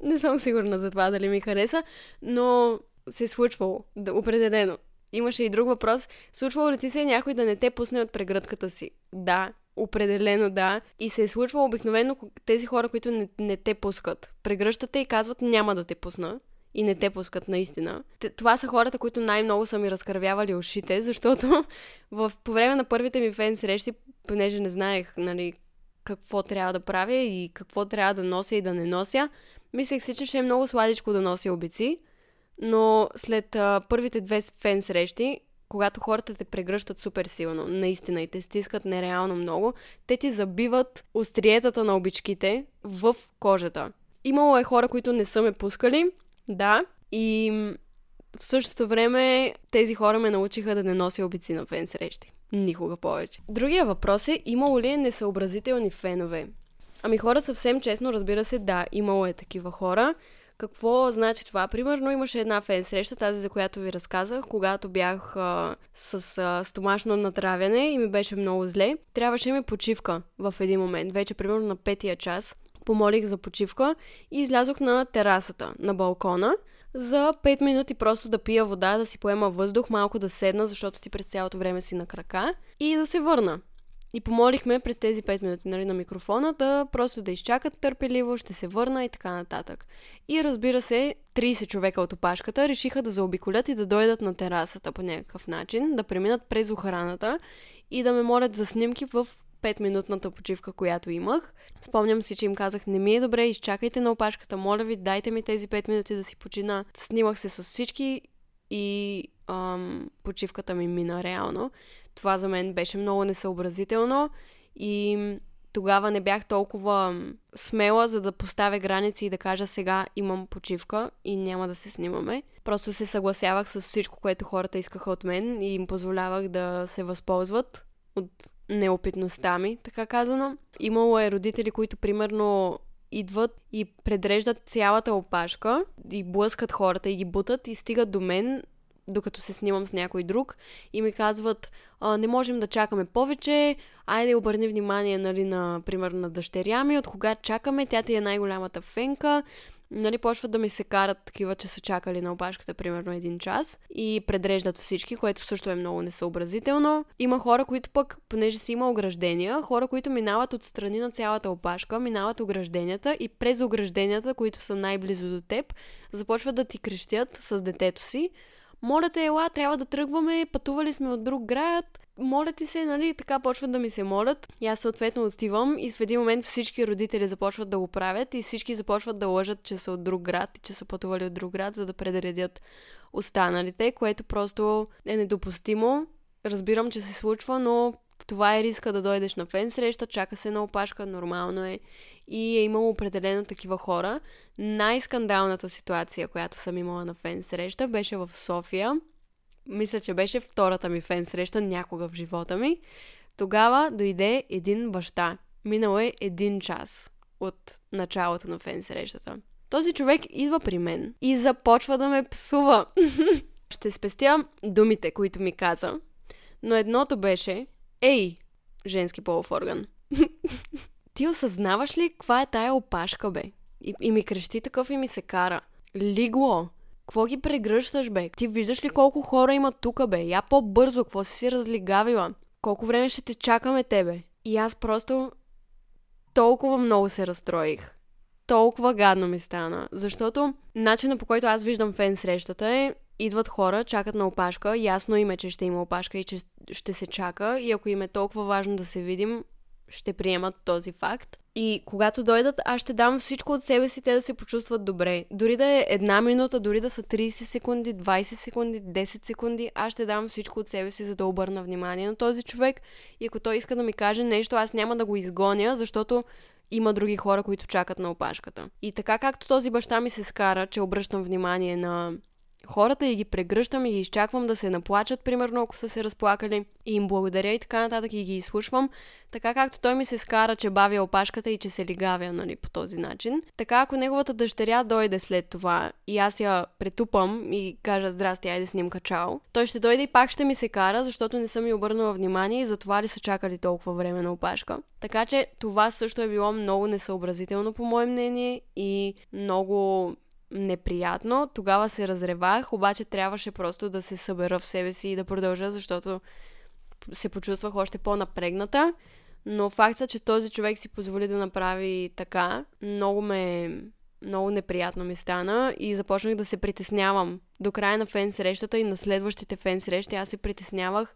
Не съм сигурна за това дали ми хареса, но се е случвало, да, определено. Имаше и друг въпрос. Случвало ли ти се някой да не те пусне от прегръдката си? Да, определено да. И се е случвало обикновено тези хора, които не, не те пускат. Прегръщате и казват няма да те пусна. И не те пускат наистина. Това са хората, които най-много са ми разкървявали ушите, защото в, по време на първите ми фен срещи, понеже не знаех, нали, какво трябва да правя и какво трябва да нося и да не нося. Мислех си, че ще е много сладичко да нося обици, но след а, първите две фен срещи, когато хората те прегръщат супер силно, наистина, и те стискат нереално много, те ти забиват остриетата на обичките в кожата. Имало е хора, които не са ме пускали, да, и в същото време тези хора ме научиха да не нося обици на фен срещи. Никога повече. Другия въпрос е, имало ли е несъобразителни фенове? Ами хора, съвсем честно, разбира се, да, имало е такива хора. Какво значи това? Примерно имаше една фен среща, тази за която ви разказах, когато бях а, с а, стомашно натравяне и ми беше много зле. Трябваше ми почивка в един момент, вече примерно на петия час. Помолих за почивка и излязох на терасата, на балкона, за пет минути просто да пия вода, да си поема въздух, малко да седна, защото ти през цялото време си на крака, и да се върна. И помолихме през тези пет минути, нали, на микрофона, да просто да изчакат търпеливо, ще се върна и така нататък. И разбира се, трийсет човека от опашката решиха да заобиколят и да дойдат на терасата по някакъв начин, да преминат през охраната и да ме молят за снимки в петминутната почивка, която имах. Спомням си, че им казах, не ми е добре, изчакайте на опашката, моля ви, дайте ми тези пет минути да си почина. Снимах се с всички и ам, почивката ми мина реално. Това за мен беше много несъобразително и тогава не бях толкова смела, за да поставя граници и да кажа, сега имам почивка и няма да се снимаме. Просто се съгласявах с всичко, което хората искаха от мен и им позволявах да се възползват от неопитността ми, така казано. Имало е родители, които примерно идват и предреждат цялата опашка и блъскат хората и ги бутат и стигат до мен, докато се снимам с някой друг, и ми казват, а, не можем да чакаме повече, айде обърни внимание, нали, на, примерно, на дъщеря ми, от кога чакаме, тя ти е най-голямата фенка. Нали, почват да ми се карат такива, че са чакали на опашката примерно един час и предреждат всички, което също е много несъобразително. Има хора, които пък, понеже си има ограждения, хора, които минават от страни на цялата опашка, минават огражденията и през огражденията, които са най-близо до теб, започват да ти крещят с детето си. Моля те, ела, трябва да тръгваме, пътували сме от друг град, моля ти се, нали, така почват да ми се молят. И аз съответно отивам и в един момент всички родители започват да го правят и всички започват да лъжат, че са от друг град и че са пътували от друг град, за да предредят останалите, което просто е недопустимо. Разбирам, че се случва, но това е риска да дойдеш на фен среща, чака се на опашка, нормално е. И е имало определено такива хора. Най-скандалната ситуация, която съм имала на фен среща, беше в София. мисля, че беше втората ми фен среща някога в живота ми. Тогава дойде един баща. Минал е един час от началото на фен срещата. Този човек идва при мен и започва да ме псува. Ще спестя думите, които ми каза, но едното беше: ей, женски полов орган, ти осъзнаваш ли каква е тая опашка, бе? И, и ми крещи такъв и ми се кара. Лигло, какво ги прегръщаш, бе? Ти виждаш ли колко хора има тука, бе? Я по-бързо, какво си си разлигавила? Колко време ще те чакаме тебе? И аз просто толкова много се разстроих. Толкова гадно ми стана. Защото начинът, по който аз виждам фен срещата е: идват хора, чакат на опашка, ясно им е, че ще има опашка и че ще се чака, и ако им е толкова важно да се видим, ще приемат този факт. И когато дойдат, аз ще дам всичко от себе си те да се почувстват добре. Дори да е една минута, дори да са трийсет секунди, двайсет секунди, десет секунди, аз ще дам всичко от себе си, за да обърна внимание на този човек. И ако той иска да ми каже нещо, аз няма да го изгоня, защото има други хора, които чакат на опашката. И така както този баща ми се скара, че обръщам внимание на хората и ги прегръщам и ги изчаквам да се наплачат, примерно, ако са се разплакали, и им благодаря и така нататък и ги изслушвам. Така както той ми се скара, че бавя опашката и че се лигавя, нали, по този начин. Така ако неговата дъщеря дойде след това и аз я претупам и кажа: здрасти, айде снимка, чао, той ще дойде и пак ще ми се кара, защото не съм и обърнала внимание и затова ли са чакали толкова време на опашка. Така че това също е било много несъобразително, по мое мнение, и много неприятно. Тогава се разревах, обаче трябваше просто да се събера в себе си и да продължа, защото се почувствах още по-напрегната. Но фактът, че този човек си позволи да направи така, много ме... много неприятно ми стана и започнах да се притеснявам. До края на фен срещата и на следващите фен срещи аз се притеснявах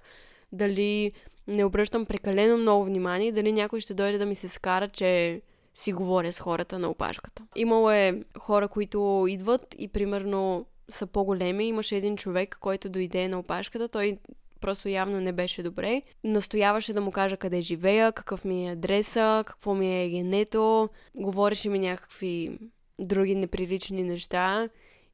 дали не обръщам прекалено много внимание и дали някой ще дойде да ми се скара, че си говоря с хората на опашката. Имало е хора, които идват и примерно са по-големи. Имаше един човек, който дойде на опашката. Той просто явно не беше добре. Настояваше да му кажа къде живея, какъв ми е адреса, какво ми е генето. Говореше ми някакви други неприлични неща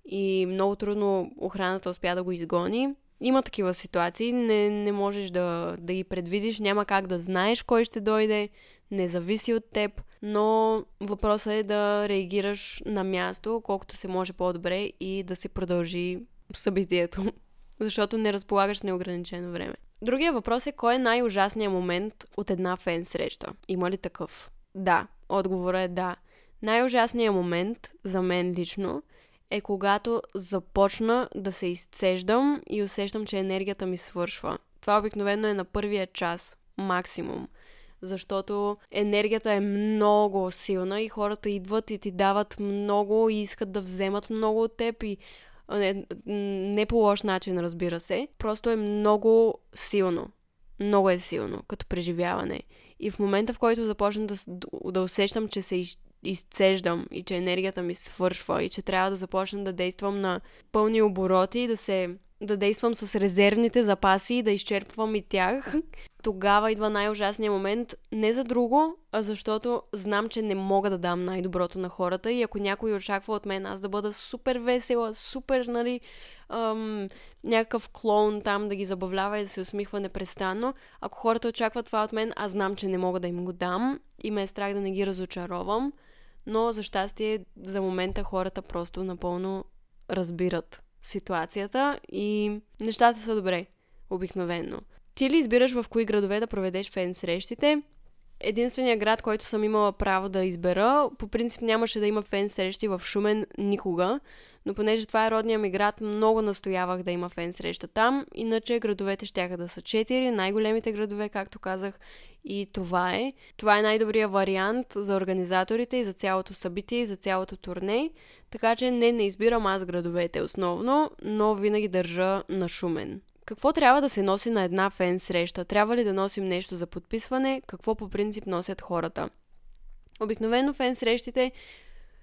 и много трудно охраната успя да го изгони. Има такива ситуации, не, не можеш да, да ги предвидиш, няма как да знаеш кой ще дойде, не зависи от теб, но въпросът е да реагираш на място колкото се може по-добре и да се продължи събитието, защото не разполагаш с неограничено време. Другия въпрос е: кой е най-ужасният момент от една фен среща? Има ли такъв? Да, отговорът е да. Най-ужасният момент за мен лично е когато започна да се изцеждам и усещам, че енергията ми свършва. Това обикновено е на първия час, максимум. Защото енергията е много силна и хората идват и ти дават много и искат да вземат много от теб и не, не по лош начин, разбира се. Просто е много силно. Много е силно като преживяване. И в момента, в който започна да, да усещам, че се изчезва, изцеждам и че енергията ми свършва и че трябва да започна да действам на пълни обороти, да се да действам с резервните запаси и да изчерпвам и тях, тогава идва най-ужасният момент. Не за друго, а защото знам, че не мога да дам най-доброто на хората и ако някой очаква от мен аз да бъда супер весела, супер, нали, ам, някакъв клоун там да ги забавлява и да се усмихва непрестанно, ако хората очакват това от мен, аз знам, че не мога да им го дам и ме е страх да не ги разочаровам. Но за щастие за момента хората просто напълно разбират ситуацията и нещата са добре, обикновено. Ти ли избираш в кои градове да проведеш фен срещите? Единственият град, който съм имала право да избера, по принцип нямаше да има фен срещи в Шумен никога, но понеже това е родният ми град, много настоявах да има фен среща там, иначе градовете щяха да са четири, най-големите градове, както казах, и това е. Това е най-добрият вариант за организаторите и за цялото събитие, и за цялото турне, така че не, не избирам аз градовете основно, но винаги държа на Шумен. Какво трябва да се носи на една фен среща? Трябва ли да носим нещо за подписване? Какво по принцип носят хората? Обикновено фен срещите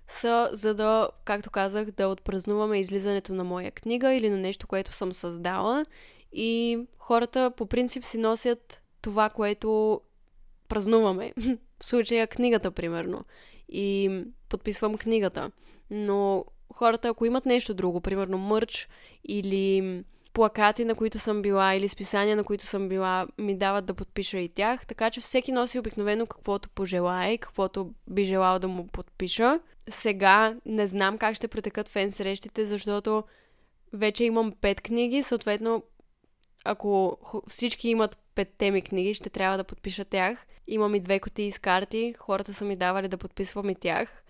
са за да, както казах, да отпразнуваме излизането на моя книга или на нещо, което съм създала. И хората по принцип си носят това, което празнуваме. В случая книгата, примерно. И подписвам книгата. Но хората, ако имат нещо друго, примерно мърч или плакати, на които съм била, или списания, на които съм била, ми дават да подпиша и тях. Така че всеки носи обикновено каквото пожелае, каквото би желал да му подпиша. Сега не знам как ще протекат фен срещите, защото вече имам пет книги, съответно ако всички имат петте ми книги, ще трябва да подпиша тях. Имам и две кутии с карти, хората са ми давали да подписвам и тях.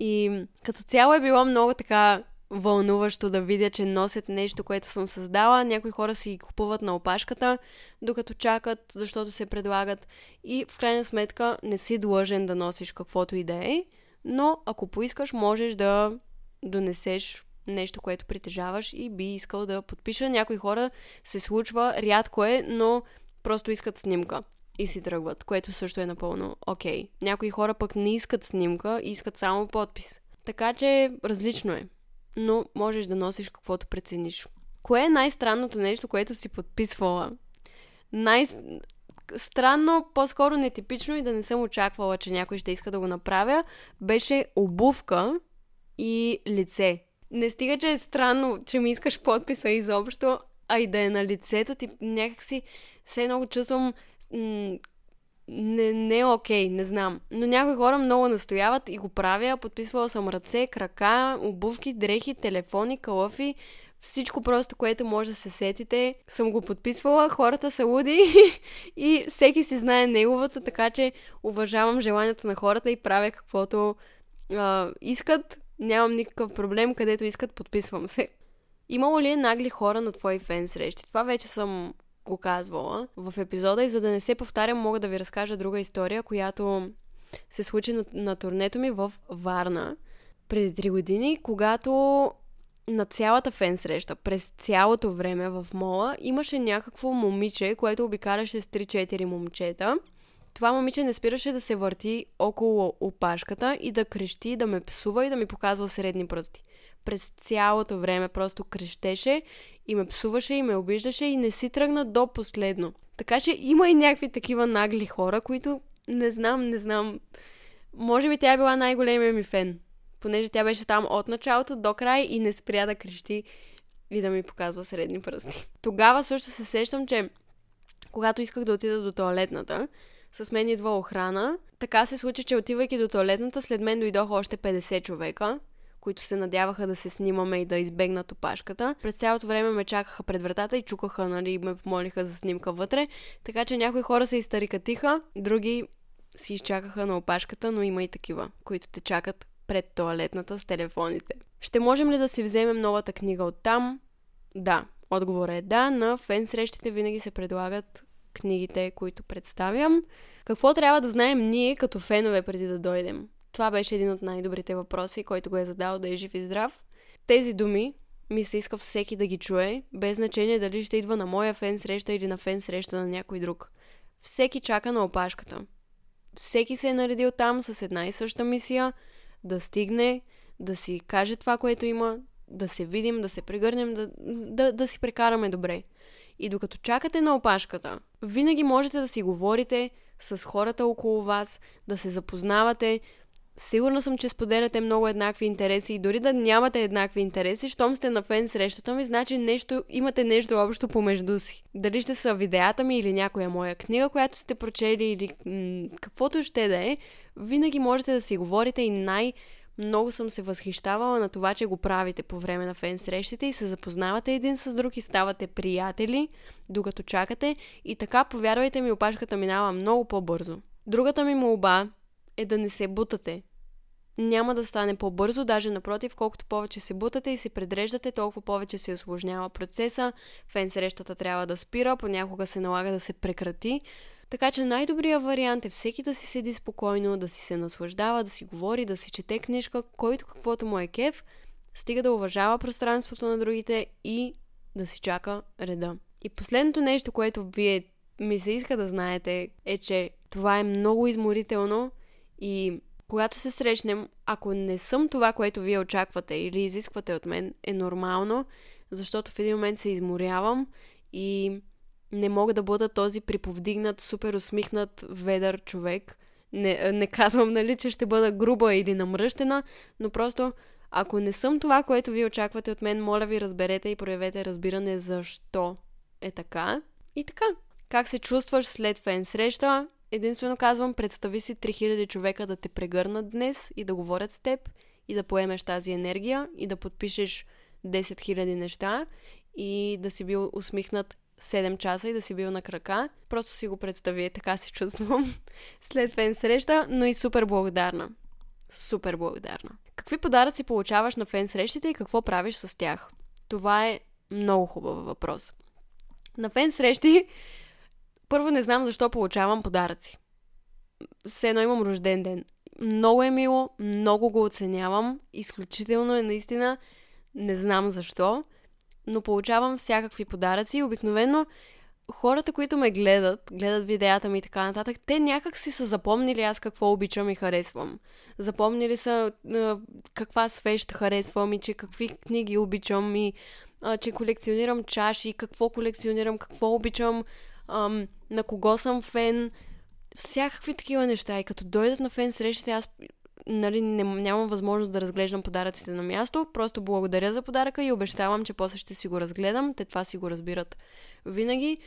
И като цяло е било много така вълнуващо да видя, че носят нещо, което съм създала. Някои хора си купуват на опашката, докато чакат, защото се предлагат. И в крайна сметка не си длъжен да носиш каквото и да е, но ако поискаш, можеш да донесеш нещо, което притежаваш и би искал да подпиша. Някои хора се случва, рядко е, но просто искат снимка и си тръгват, което също е напълно окей. Okay. Някои хора пък не искат снимка, искат само подпис. Така че различно е, но можеш да носиш каквото прецениш. Кое е най-странното нещо, което си подписвала? Най-странно, по-скоро нетипично и да не съм очаквала, че някой ще иска да го направя, беше обувка и лице. Не стига, че е странно, че ми искаш подписа изобщо, а и да е на лицето ти някакси все много чувствам м- не, не окей, не знам. Но някои хора много настояват и го правя. Подписвала съм ръце, крака, обувки, дрехи, телефони, калъфи, всичко просто, което може да се сетите. Съм го подписвала, хората са луди и всеки си знае неговата, така че уважавам желанията на хората и правя каквото а, искат. Нямам никакъв проблем, където искат, подписвам се. Имало ли е нагли хора на твои фен срещи? Това вече съм го казвала в епизода и за да не се повтарям, мога да ви разкажа друга история, която се случи на, на турнето ми в Варна преди три години, когато на цялата фен среща, през цялото време в мола, имаше някакво момиче, което обикаляше с три-четири момчета. Това момиче не спираше да се върти около опашката и да крещи, да ме псува и да ми показва средни пръсти. През цялото време просто крещеше и ме псуваше и ме обиждаше и не си тръгна до последно. Така че има и някакви такива нагли хора, които не знам, не знам. Може би тя е била най-големия ми фен, понеже тя беше там от началото до край и не спря да крещи и да ми показва средни пръсти. Тогава също се сещам, че когато исках да отида до тоалетната, с мен идва охрана. Така се случи, че отивайки до тоалетната, след мен дойдоха още петдесет човека, които се надяваха да се снимаме и да избегнат опашката. През цялото време ме чакаха пред вратата и чукаха, нали, и ме помолиха за снимка вътре. Така че някои хора се изтарикатиха, други си изчакаха на опашката, но има и такива, които те чакат пред тоалетната с телефоните. Ще можем ли да си вземем новата книга оттам? Да. Отговорът е да. На фен срещите винаги се предлагат книгите, които представям. Какво трябва да знаем ние като фенове преди да дойдем? Това беше един от най-добрите въпроси, който го е задал, да е жив и здрав. Тези думи ми се иска всеки да ги чуе, без значение дали ще идва на моя фен среща или на фен среща на някой друг. Всеки чака на опашката. Всеки се е наредил там с една и съща мисия, да стигне, да си каже това, което има, да се видим, да се прегърнем, да, да, да си прекараме добре. И докато чакате на опашката, винаги можете да си говорите с хората около вас, да се запознавате. Сигурна съм, че споделяте много еднакви интереси и дори да нямате еднакви интереси, щом сте на фен срещата ми, значи нещо, имате нещо общо помежду си. Дали ще са видеята ми или някоя моя книга, която сте прочели или м- каквото ще да е, винаги можете да си говорите и най- много съм се възхищавала на това, че го правите по време на фен срещите и се запознавате един с друг и ставате приятели, докато чакате и така, повярвайте ми, опашката минава много по-бързо. Другата ми молба е да не се бутате. Няма да стане по-бързо, даже напротив, колкото повече се бутате и се предреждате, толкова повече се усложнява процеса. Фен срещата трябва да спира, понякога се налага да се прекрати. Така че най-добрият вариант е всеки да си седи спокойно, да си се наслаждава, да си говори, да си чете книжка, който каквото му е кеф, стига да уважава пространството на другите и да си чака реда. И последното нещо, което вие ми се иска да знаете, е, че това е много изморително и когато се срещнем, ако не съм това, което вие очаквате или изисквате от мен, е нормално, защото в един момент се изморявам и не мога да бъда този приповдигнат, супер усмихнат, ведър човек. Не, не казвам, нали, че ще бъда груба или намръщена, но просто Ако не съм това, което ви очаквате от мен, моля ви, разберете и проявете разбиране защо е така. И така. Как се чувстваш след фен среща? Единствено казвам, представи си три хиляди човека да те прегърнат днес и да говорят с теб и да поемеш тази енергия и да подпишеш десет хиляди неща и да си бил усмихнат седем часа и да си бил на крака. Просто си го представи, така се чувствам след фен среща, но и супер благодарна. Супер благодарна. Какви подаръци получаваш на фен срещите и какво правиш с тях? Това е много хубав въпрос. На фен срещи първо не знам защо получавам подаръци. Все едно имам рожден ден. Много е мило, много го оценявам. Изключително е наистина. Не знам защо, но получавам всякакви подаръци. Обикновено хората, които ме гледат, гледат видеята ми и така нататък, те някак си са запомнили аз какво обичам и харесвам. Запомнили са е, каква свещ харесвам и че какви книги обичам и е, че колекционирам чаши, какво колекционирам, какво обичам, Um, на кого съм фен, всякакви такива неща. И като дойдат на фен срещите, аз нали, не, нямам възможност да разглеждам подаръците на място, просто благодаря за подаръка и обещавам, че после ще си го разгледам. Те това си го разбират винаги.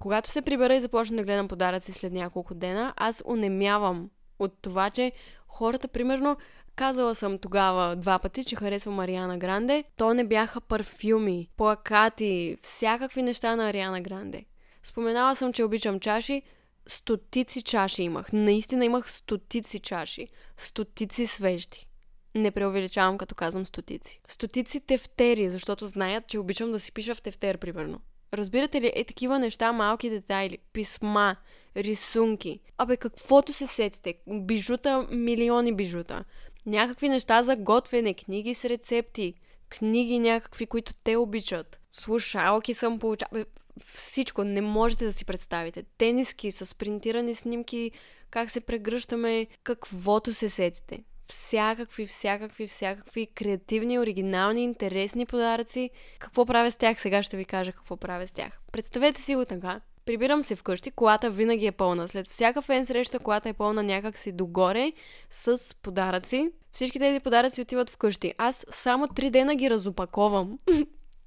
Когато се прибера и започна да гледам подаръци след няколко дена, аз онемявам от това, че хората, примерно, казала съм тогава два пъти, че харесвам Ариана Гранде, то не бяха парфюми, плакати, всякакви неща на Ариана Гранде. Споменала съм, че обичам чаши. Стотици чаши имах. Наистина имах стотици чаши. Стотици свещи. Не преувеличавам, като казвам стотици. Стотици тефтери, защото знаят, че обичам да си пиша в тефтер, примерно. Разбирате ли, е такива неща, малки детайли. Писма, рисунки. Абе, каквото се сетите. Бижута, милиони бижута. Някакви неща за готвене, книги с рецепти. Книги някакви, които те обичат. Слушалки съм получавала. Всичко, не можете да си представите. Тениски с принтирани снимки, как се прегръщаме, каквото се сетите. Всякакви, всякакви, всякакви креативни, оригинални, интересни подаръци. Какво правя с тях? Сега ще ви кажа какво правя с тях. Представете си го така. Прибирам се вкъщи, колата винаги е пълна. След всяка фен среща колата е пълна някакси догоре с подаръци. Всички тези подаръци отиват вкъщи. Аз само три дена ги разопаковам.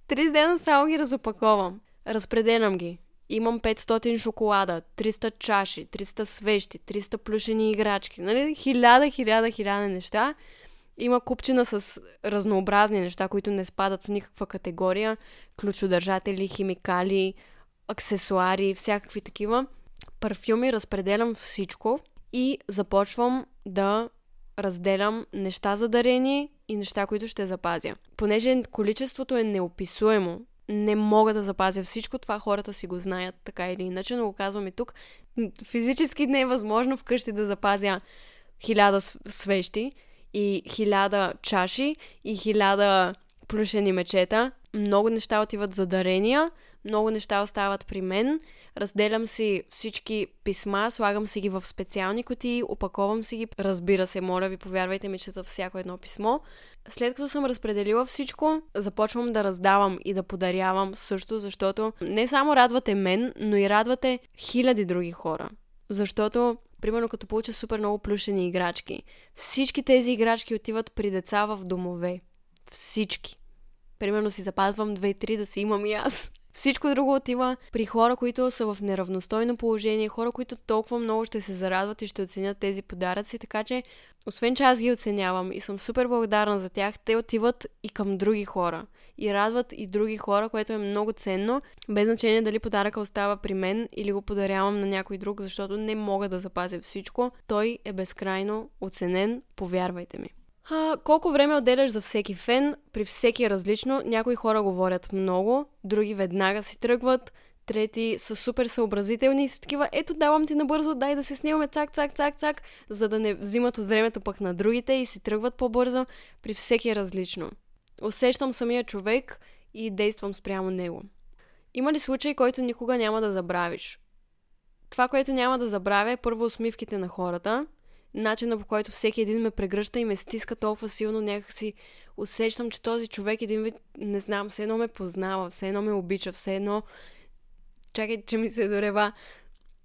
Три дена само ги разопаковам. Разпределям ги. Имам петстотин шоколада, триста чаши, триста свещи, триста плюшени играчки. Нали? Хиляда, хиляда, хиляда неща. Има купчина с разнообразни неща, които не спадат в никаква категория. Ключодържатели, химикали, аксесуари, всякакви такива. Парфюми, разпределям всичко и започвам да разделям неща за дарение и неща, които ще запазя. Понеже количеството е неописуемо, не мога да запазя всичко, това хората си го знаят така или иначе, но го казвам и тук. Физически не е възможно вкъщи да запазя хиляда свещи и хиляда чаши и хиляда плюшени мечета. Много неща отиват за дарения, много неща остават при мен. Разделям си всички писма, слагам си ги в специални кутии, опаковам си ги. Разбира се, моля ви, повярвайте ми, чета всяко едно писмо. След като съм разпределила всичко, започвам да раздавам и да подарявам също, защото не само радвате мен, но и радвате хиляди други хора. Защото, примерно, като получа супер много плюшени играчки, всички тези играчки отиват при деца в домове. Всички. Примерно си запазвам две-три да си имам и аз. Всичко друго отива при хора, които са в неравностойно положение, хора, които толкова много ще се зарадват и ще оценят тези подаръци, така че освен че аз ги оценявам и съм супер благодарна за тях, те отиват и към други хора и радват и други хора, което е много ценно, без значение дали подаръка остава при мен или го подарявам на някой друг, защото не мога да запазя всичко. Той е безкрайно оценен, повярвайте ми. А, колко време отделяш за всеки фен? При всеки е различно. Някои хора говорят много, други веднага си тръгват, трети са супер съобразителни и са такива, ето давам ти набързо, дай да се снимаме, цак, цак, цак, цак, за да не взимат от времето пък на другите и си тръгват по-бързо. При всеки е различно. Усещам самия човек и действам спрямо него. Има ли случай, който никога няма да забравиш? Това, което няма да забравя е първо усмивките на хората, начина по който всеки един ме прегръща и ме стиска толкова силно, някакси усещам, че този човек един вид, не знам, все едно ме познава, все едно ме обича, все едно... Чакай, че ми се дорева.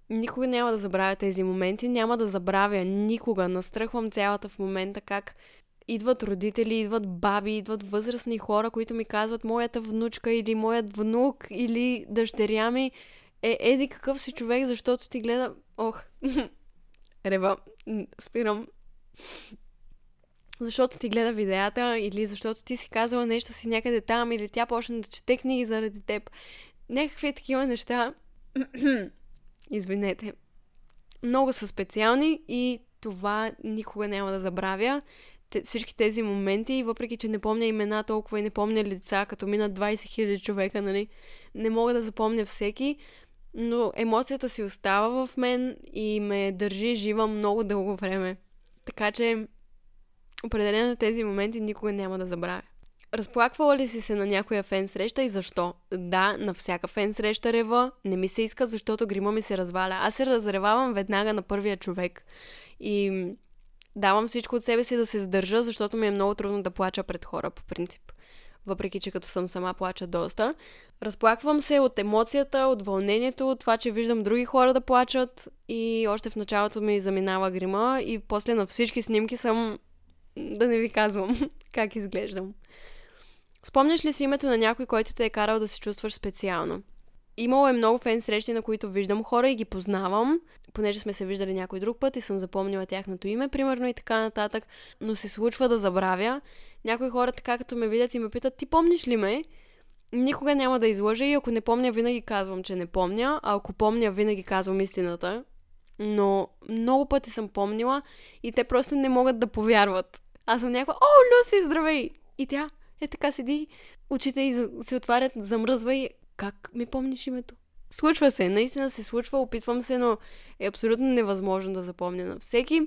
Никога няма да забравя тези моменти, няма да забравя никога. Настръхвам цялата в момента как идват родители, идват баби, идват възрастни хора, които ми казват, моята внучка или моят внук или дъщеря ми е еди какъв си човек, защото ти гледа... Ох, рева, спирам. Защото ти гледа видеята или защото ти си казала нещо си някъде там или тя почне да чете книги заради теб. Някакви такива неща, извинете, много са специални и това никога няма да забравя. Те, всички тези моменти, въпреки че не помня имена толкова и не помня лица, като минат двайсет хиляди човека, нали, не мога да запомня всеки, но емоцията си остава в мен и ме държи жива много дълго време. Така че определено тези моменти никога няма да забравя. Разплаквала ли си се на някоя фен среща и защо? Да, на всяка фен среща рева. Не ми се иска, защото грима ми се разваля. Аз се разревавам веднага на първия човек. И давам всичко от себе си да се сдържа, защото ми е много трудно да плача пред хора, по принцип. Въпреки че като съм сама плача доста. Разплаквам се от емоцията, от вълнението, от това, че виждам други хора да плачат. И още в началото ми заминава грима. И после на всички снимки съм... Да не ви казвам как изглеждам. Спомняш ли си името на някой, който те е карал да се чувстваш специално? Имало е много фен срещи, на които виждам хора и ги познавам, понеже сме се виждали някой друг път и съм запомнила тяхното име, примерно, и така нататък, но се случва да забравя. Някои хора така като ме видят и ме питат, ти помниш ли ме? Никога няма да излъжа и ако не помня, винаги казвам, че не помня, а ако помня, винаги казвам истината. Но много пъти съм помнила и те просто не могат да повярват. Аз съм някаква, о, Люси, здравей! И тя е така седи, очите й се отварят, замръзва и как ми помниш името? Случва се, наистина се случва, опитвам се, но е абсолютно невъзможно да запомня на всеки.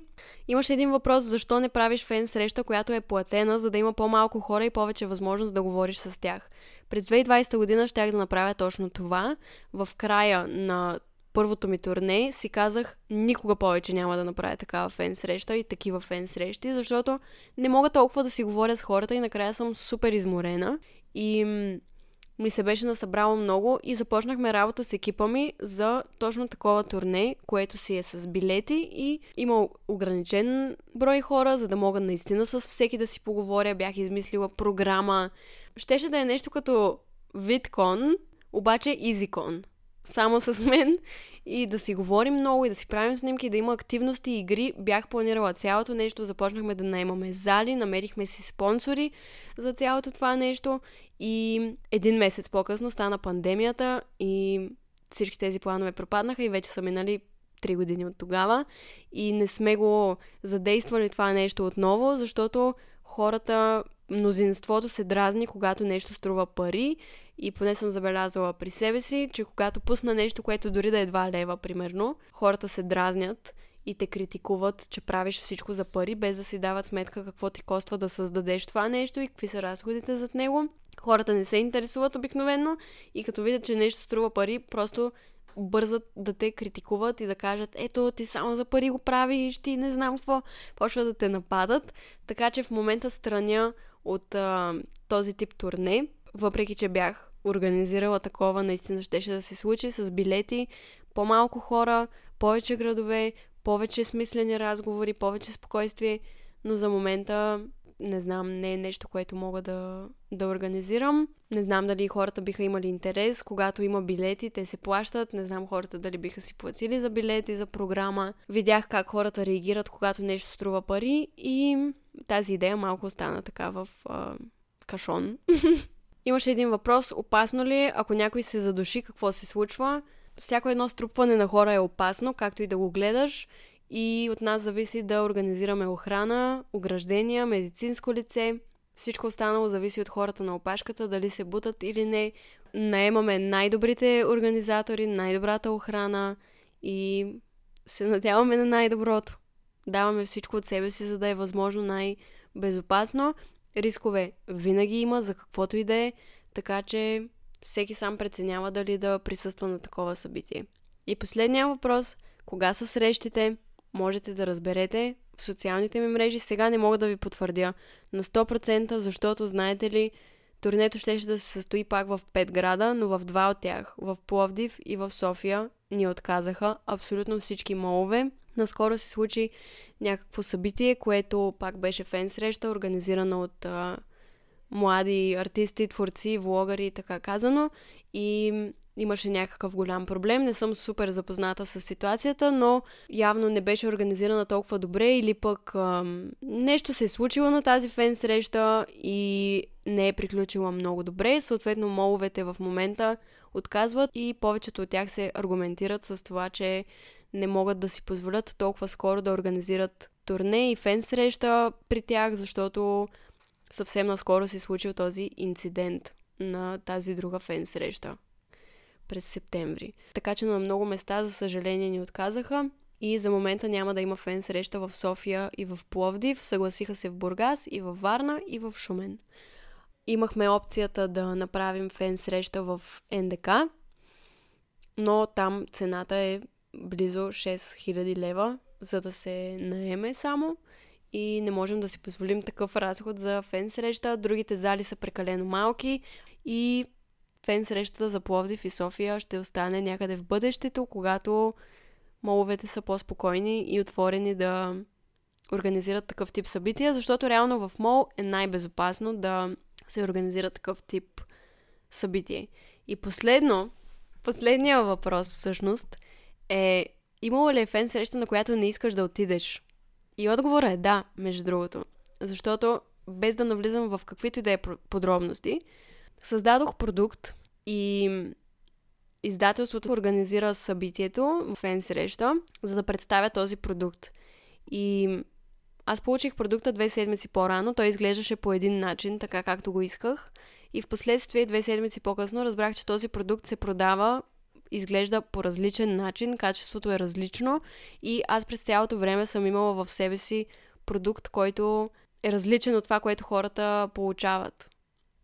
Имаше един въпрос, защо не правиш фен среща, която е платена, за да има по-малко хора и повече възможност да говориш с тях. През двайсета година щях да направя точно това. В края на първото ми турне си казах, никога повече няма да направя такава фен среща и такива фен срещи, защото не мога толкова да си говоря с хората и накрая съм супер изморена и ми се беше насъбрало много и започнахме работа с екипа ми за точно такова турне, което си е с билети и има ограничен брой хора, за да мога наистина с всеки да си поговоря. Бях измислила програма. Щеше да е нещо като VidCon, обаче EasyCon. Само с мен и да си говорим много и да си правим снимки, да има активности и игри. Бях планирала цялото нещо, започнахме да наемаме зали, намерихме си спонсори за цялото това нещо и един месец по-късно стана пандемията и всички тези планове пропаднаха и вече са минали три години от тогава и не сме го задействали това нещо отново, защото хората, мнозинството се дразни, когато нещо струва пари. И поне съм забелязала при себе си, че когато пусна нещо, което дори да е два лева, примерно, хората се дразнят и те критикуват, че правиш всичко за пари, без да си дават сметка какво ти коства да създадеш това нещо и какви са разходите зад него. Хората не се интересуват обикновено и като видят, че нещо струва пари, просто бързат да те критикуват и да кажат, ето ти само за пари го правиш, ти не знам какво, почва да те нападат. Така че в момента страня от а, този тип турне. Въпреки че бях организирала такова, наистина щеше да се случи с билети, по-малко хора, повече градове, повече смислени разговори, повече спокойствие, но за момента не знам, не е нещо, което мога да, да организирам. Не знам дали хората биха имали интерес, когато има билети, те се плащат, не знам хората дали биха си платили за билети, за програма. Видях как хората реагират, когато нещо струва пари и тази идея малко остана така в а, кашон. Имаше един въпрос, опасно ли е, ако някой се задуши, какво се случва? Всяко едно струпване на хора е опасно, както и да го гледаш. И от нас зависи да организираме охрана, ограждения, медицинско лице. Всичко останало зависи от хората на опашката, дали се бутат или не. Наемаме най-добрите организатори, най-добрата охрана и се надяваме на най-доброто. Даваме всичко от себе си, за да е възможно най-безопасно. Рискове винаги има, за каквото и да е, така че всеки сам преценява дали да присъства на такова събитие. И последния въпрос, кога са срещите, можете да разберете в социалните ми мрежи. Сега не мога да ви потвърдя на сто процента, защото, знаете ли, турнето ще да се състои пак в пет града, но в два от тях, в Пловдив и в София, ни отказаха абсолютно всички молове. Наскоро се случи някакво събитие, което пак беше фен среща, организирана от а, млади артисти, творци, влогъри, така казано. И имаше някакъв голям проблем. Не съм супер запозната с ситуацията, но явно не беше организирана толкова добре или пък а, нещо се е случило на тази фен среща и не е приключила много добре. Съответно, моловете в момента отказват и повечето от тях се аргументират с това, че не могат да си позволят толкова скоро да организират турне и фен среща при тях, защото съвсем наскоро се случил този инцидент на тази друга фен среща през септември. Така че на много места, за съжаление, ни отказаха и за момента няма да има фен среща в София и в Пловдив. Съгласиха се в Бургас и във Варна и в Шумен. Имахме опцията да направим фен среща в Н Д К, но там цената е близо шест хиляди лева, за да се наеме само и не можем да си позволим такъв разход за фен среща. Другите зали са прекалено малки и фен срещата за Пловдив и София ще остане някъде в бъдещето, когато моловете са по-спокойни и отворени да организират такъв тип събития, защото реално в мол е най-безопасно да се организира такъв тип събитие. И последно, последния въпрос всъщност е: имало ли е фен среща, на която не искаш да отидеш? И отговорът е да, между другото. Защото, без да навлизам в каквито и да е подробности, създадох продукт и издателството организира събитието в фен среща, за да представя този продукт. И аз получих продукта две седмици по-рано, той изглеждаше по един начин, така както го исках. И в последствие, две седмици по-късно, разбрах, че този продукт се продава, изглежда по различен начин, качеството е различно и аз през цялото време съм имала в себе си продукт, който е различен от това, което хората получават.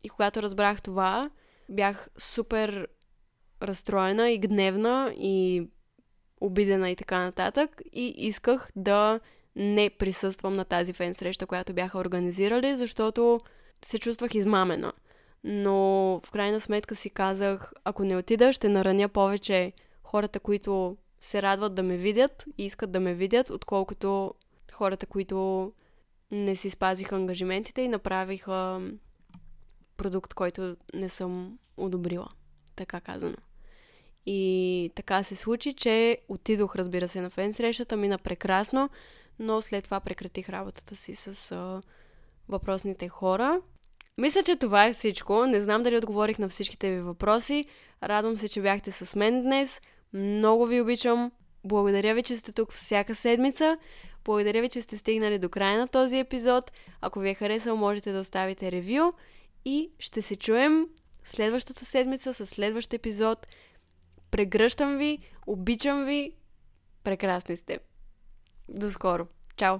И когато разбрах това, бях супер разстроена и гневна и обидена и така нататък и исках да не присъствам на тази фен среща, която бяха организирали, защото се чувствах измамена. Но в крайна сметка си казах, ако не отида, ще нараня повече хората, които се радват да ме видят и искат да ме видят, отколкото хората, които не си спазиха ангажиментите и направиха продукт, който не съм одобрила, така казано. И така се случи, че отидох, разбира се, на фен срещата, мина прекрасно, но след това прекратих работата си с а, въпросните хора. Мисля, че това е всичко. Не знам дали отговорих на всичките ви въпроси. Радвам се, че бяхте с мен днес. Много ви обичам. Благодаря ви, че сте тук всяка седмица. Благодаря ви, че сте стигнали до края на този епизод. Ако ви е харесал, можете да оставите ревю. И ще се чуем следващата седмица с следващ епизод. Прегръщам ви, обичам ви. Прекрасни сте. До скоро. Чао!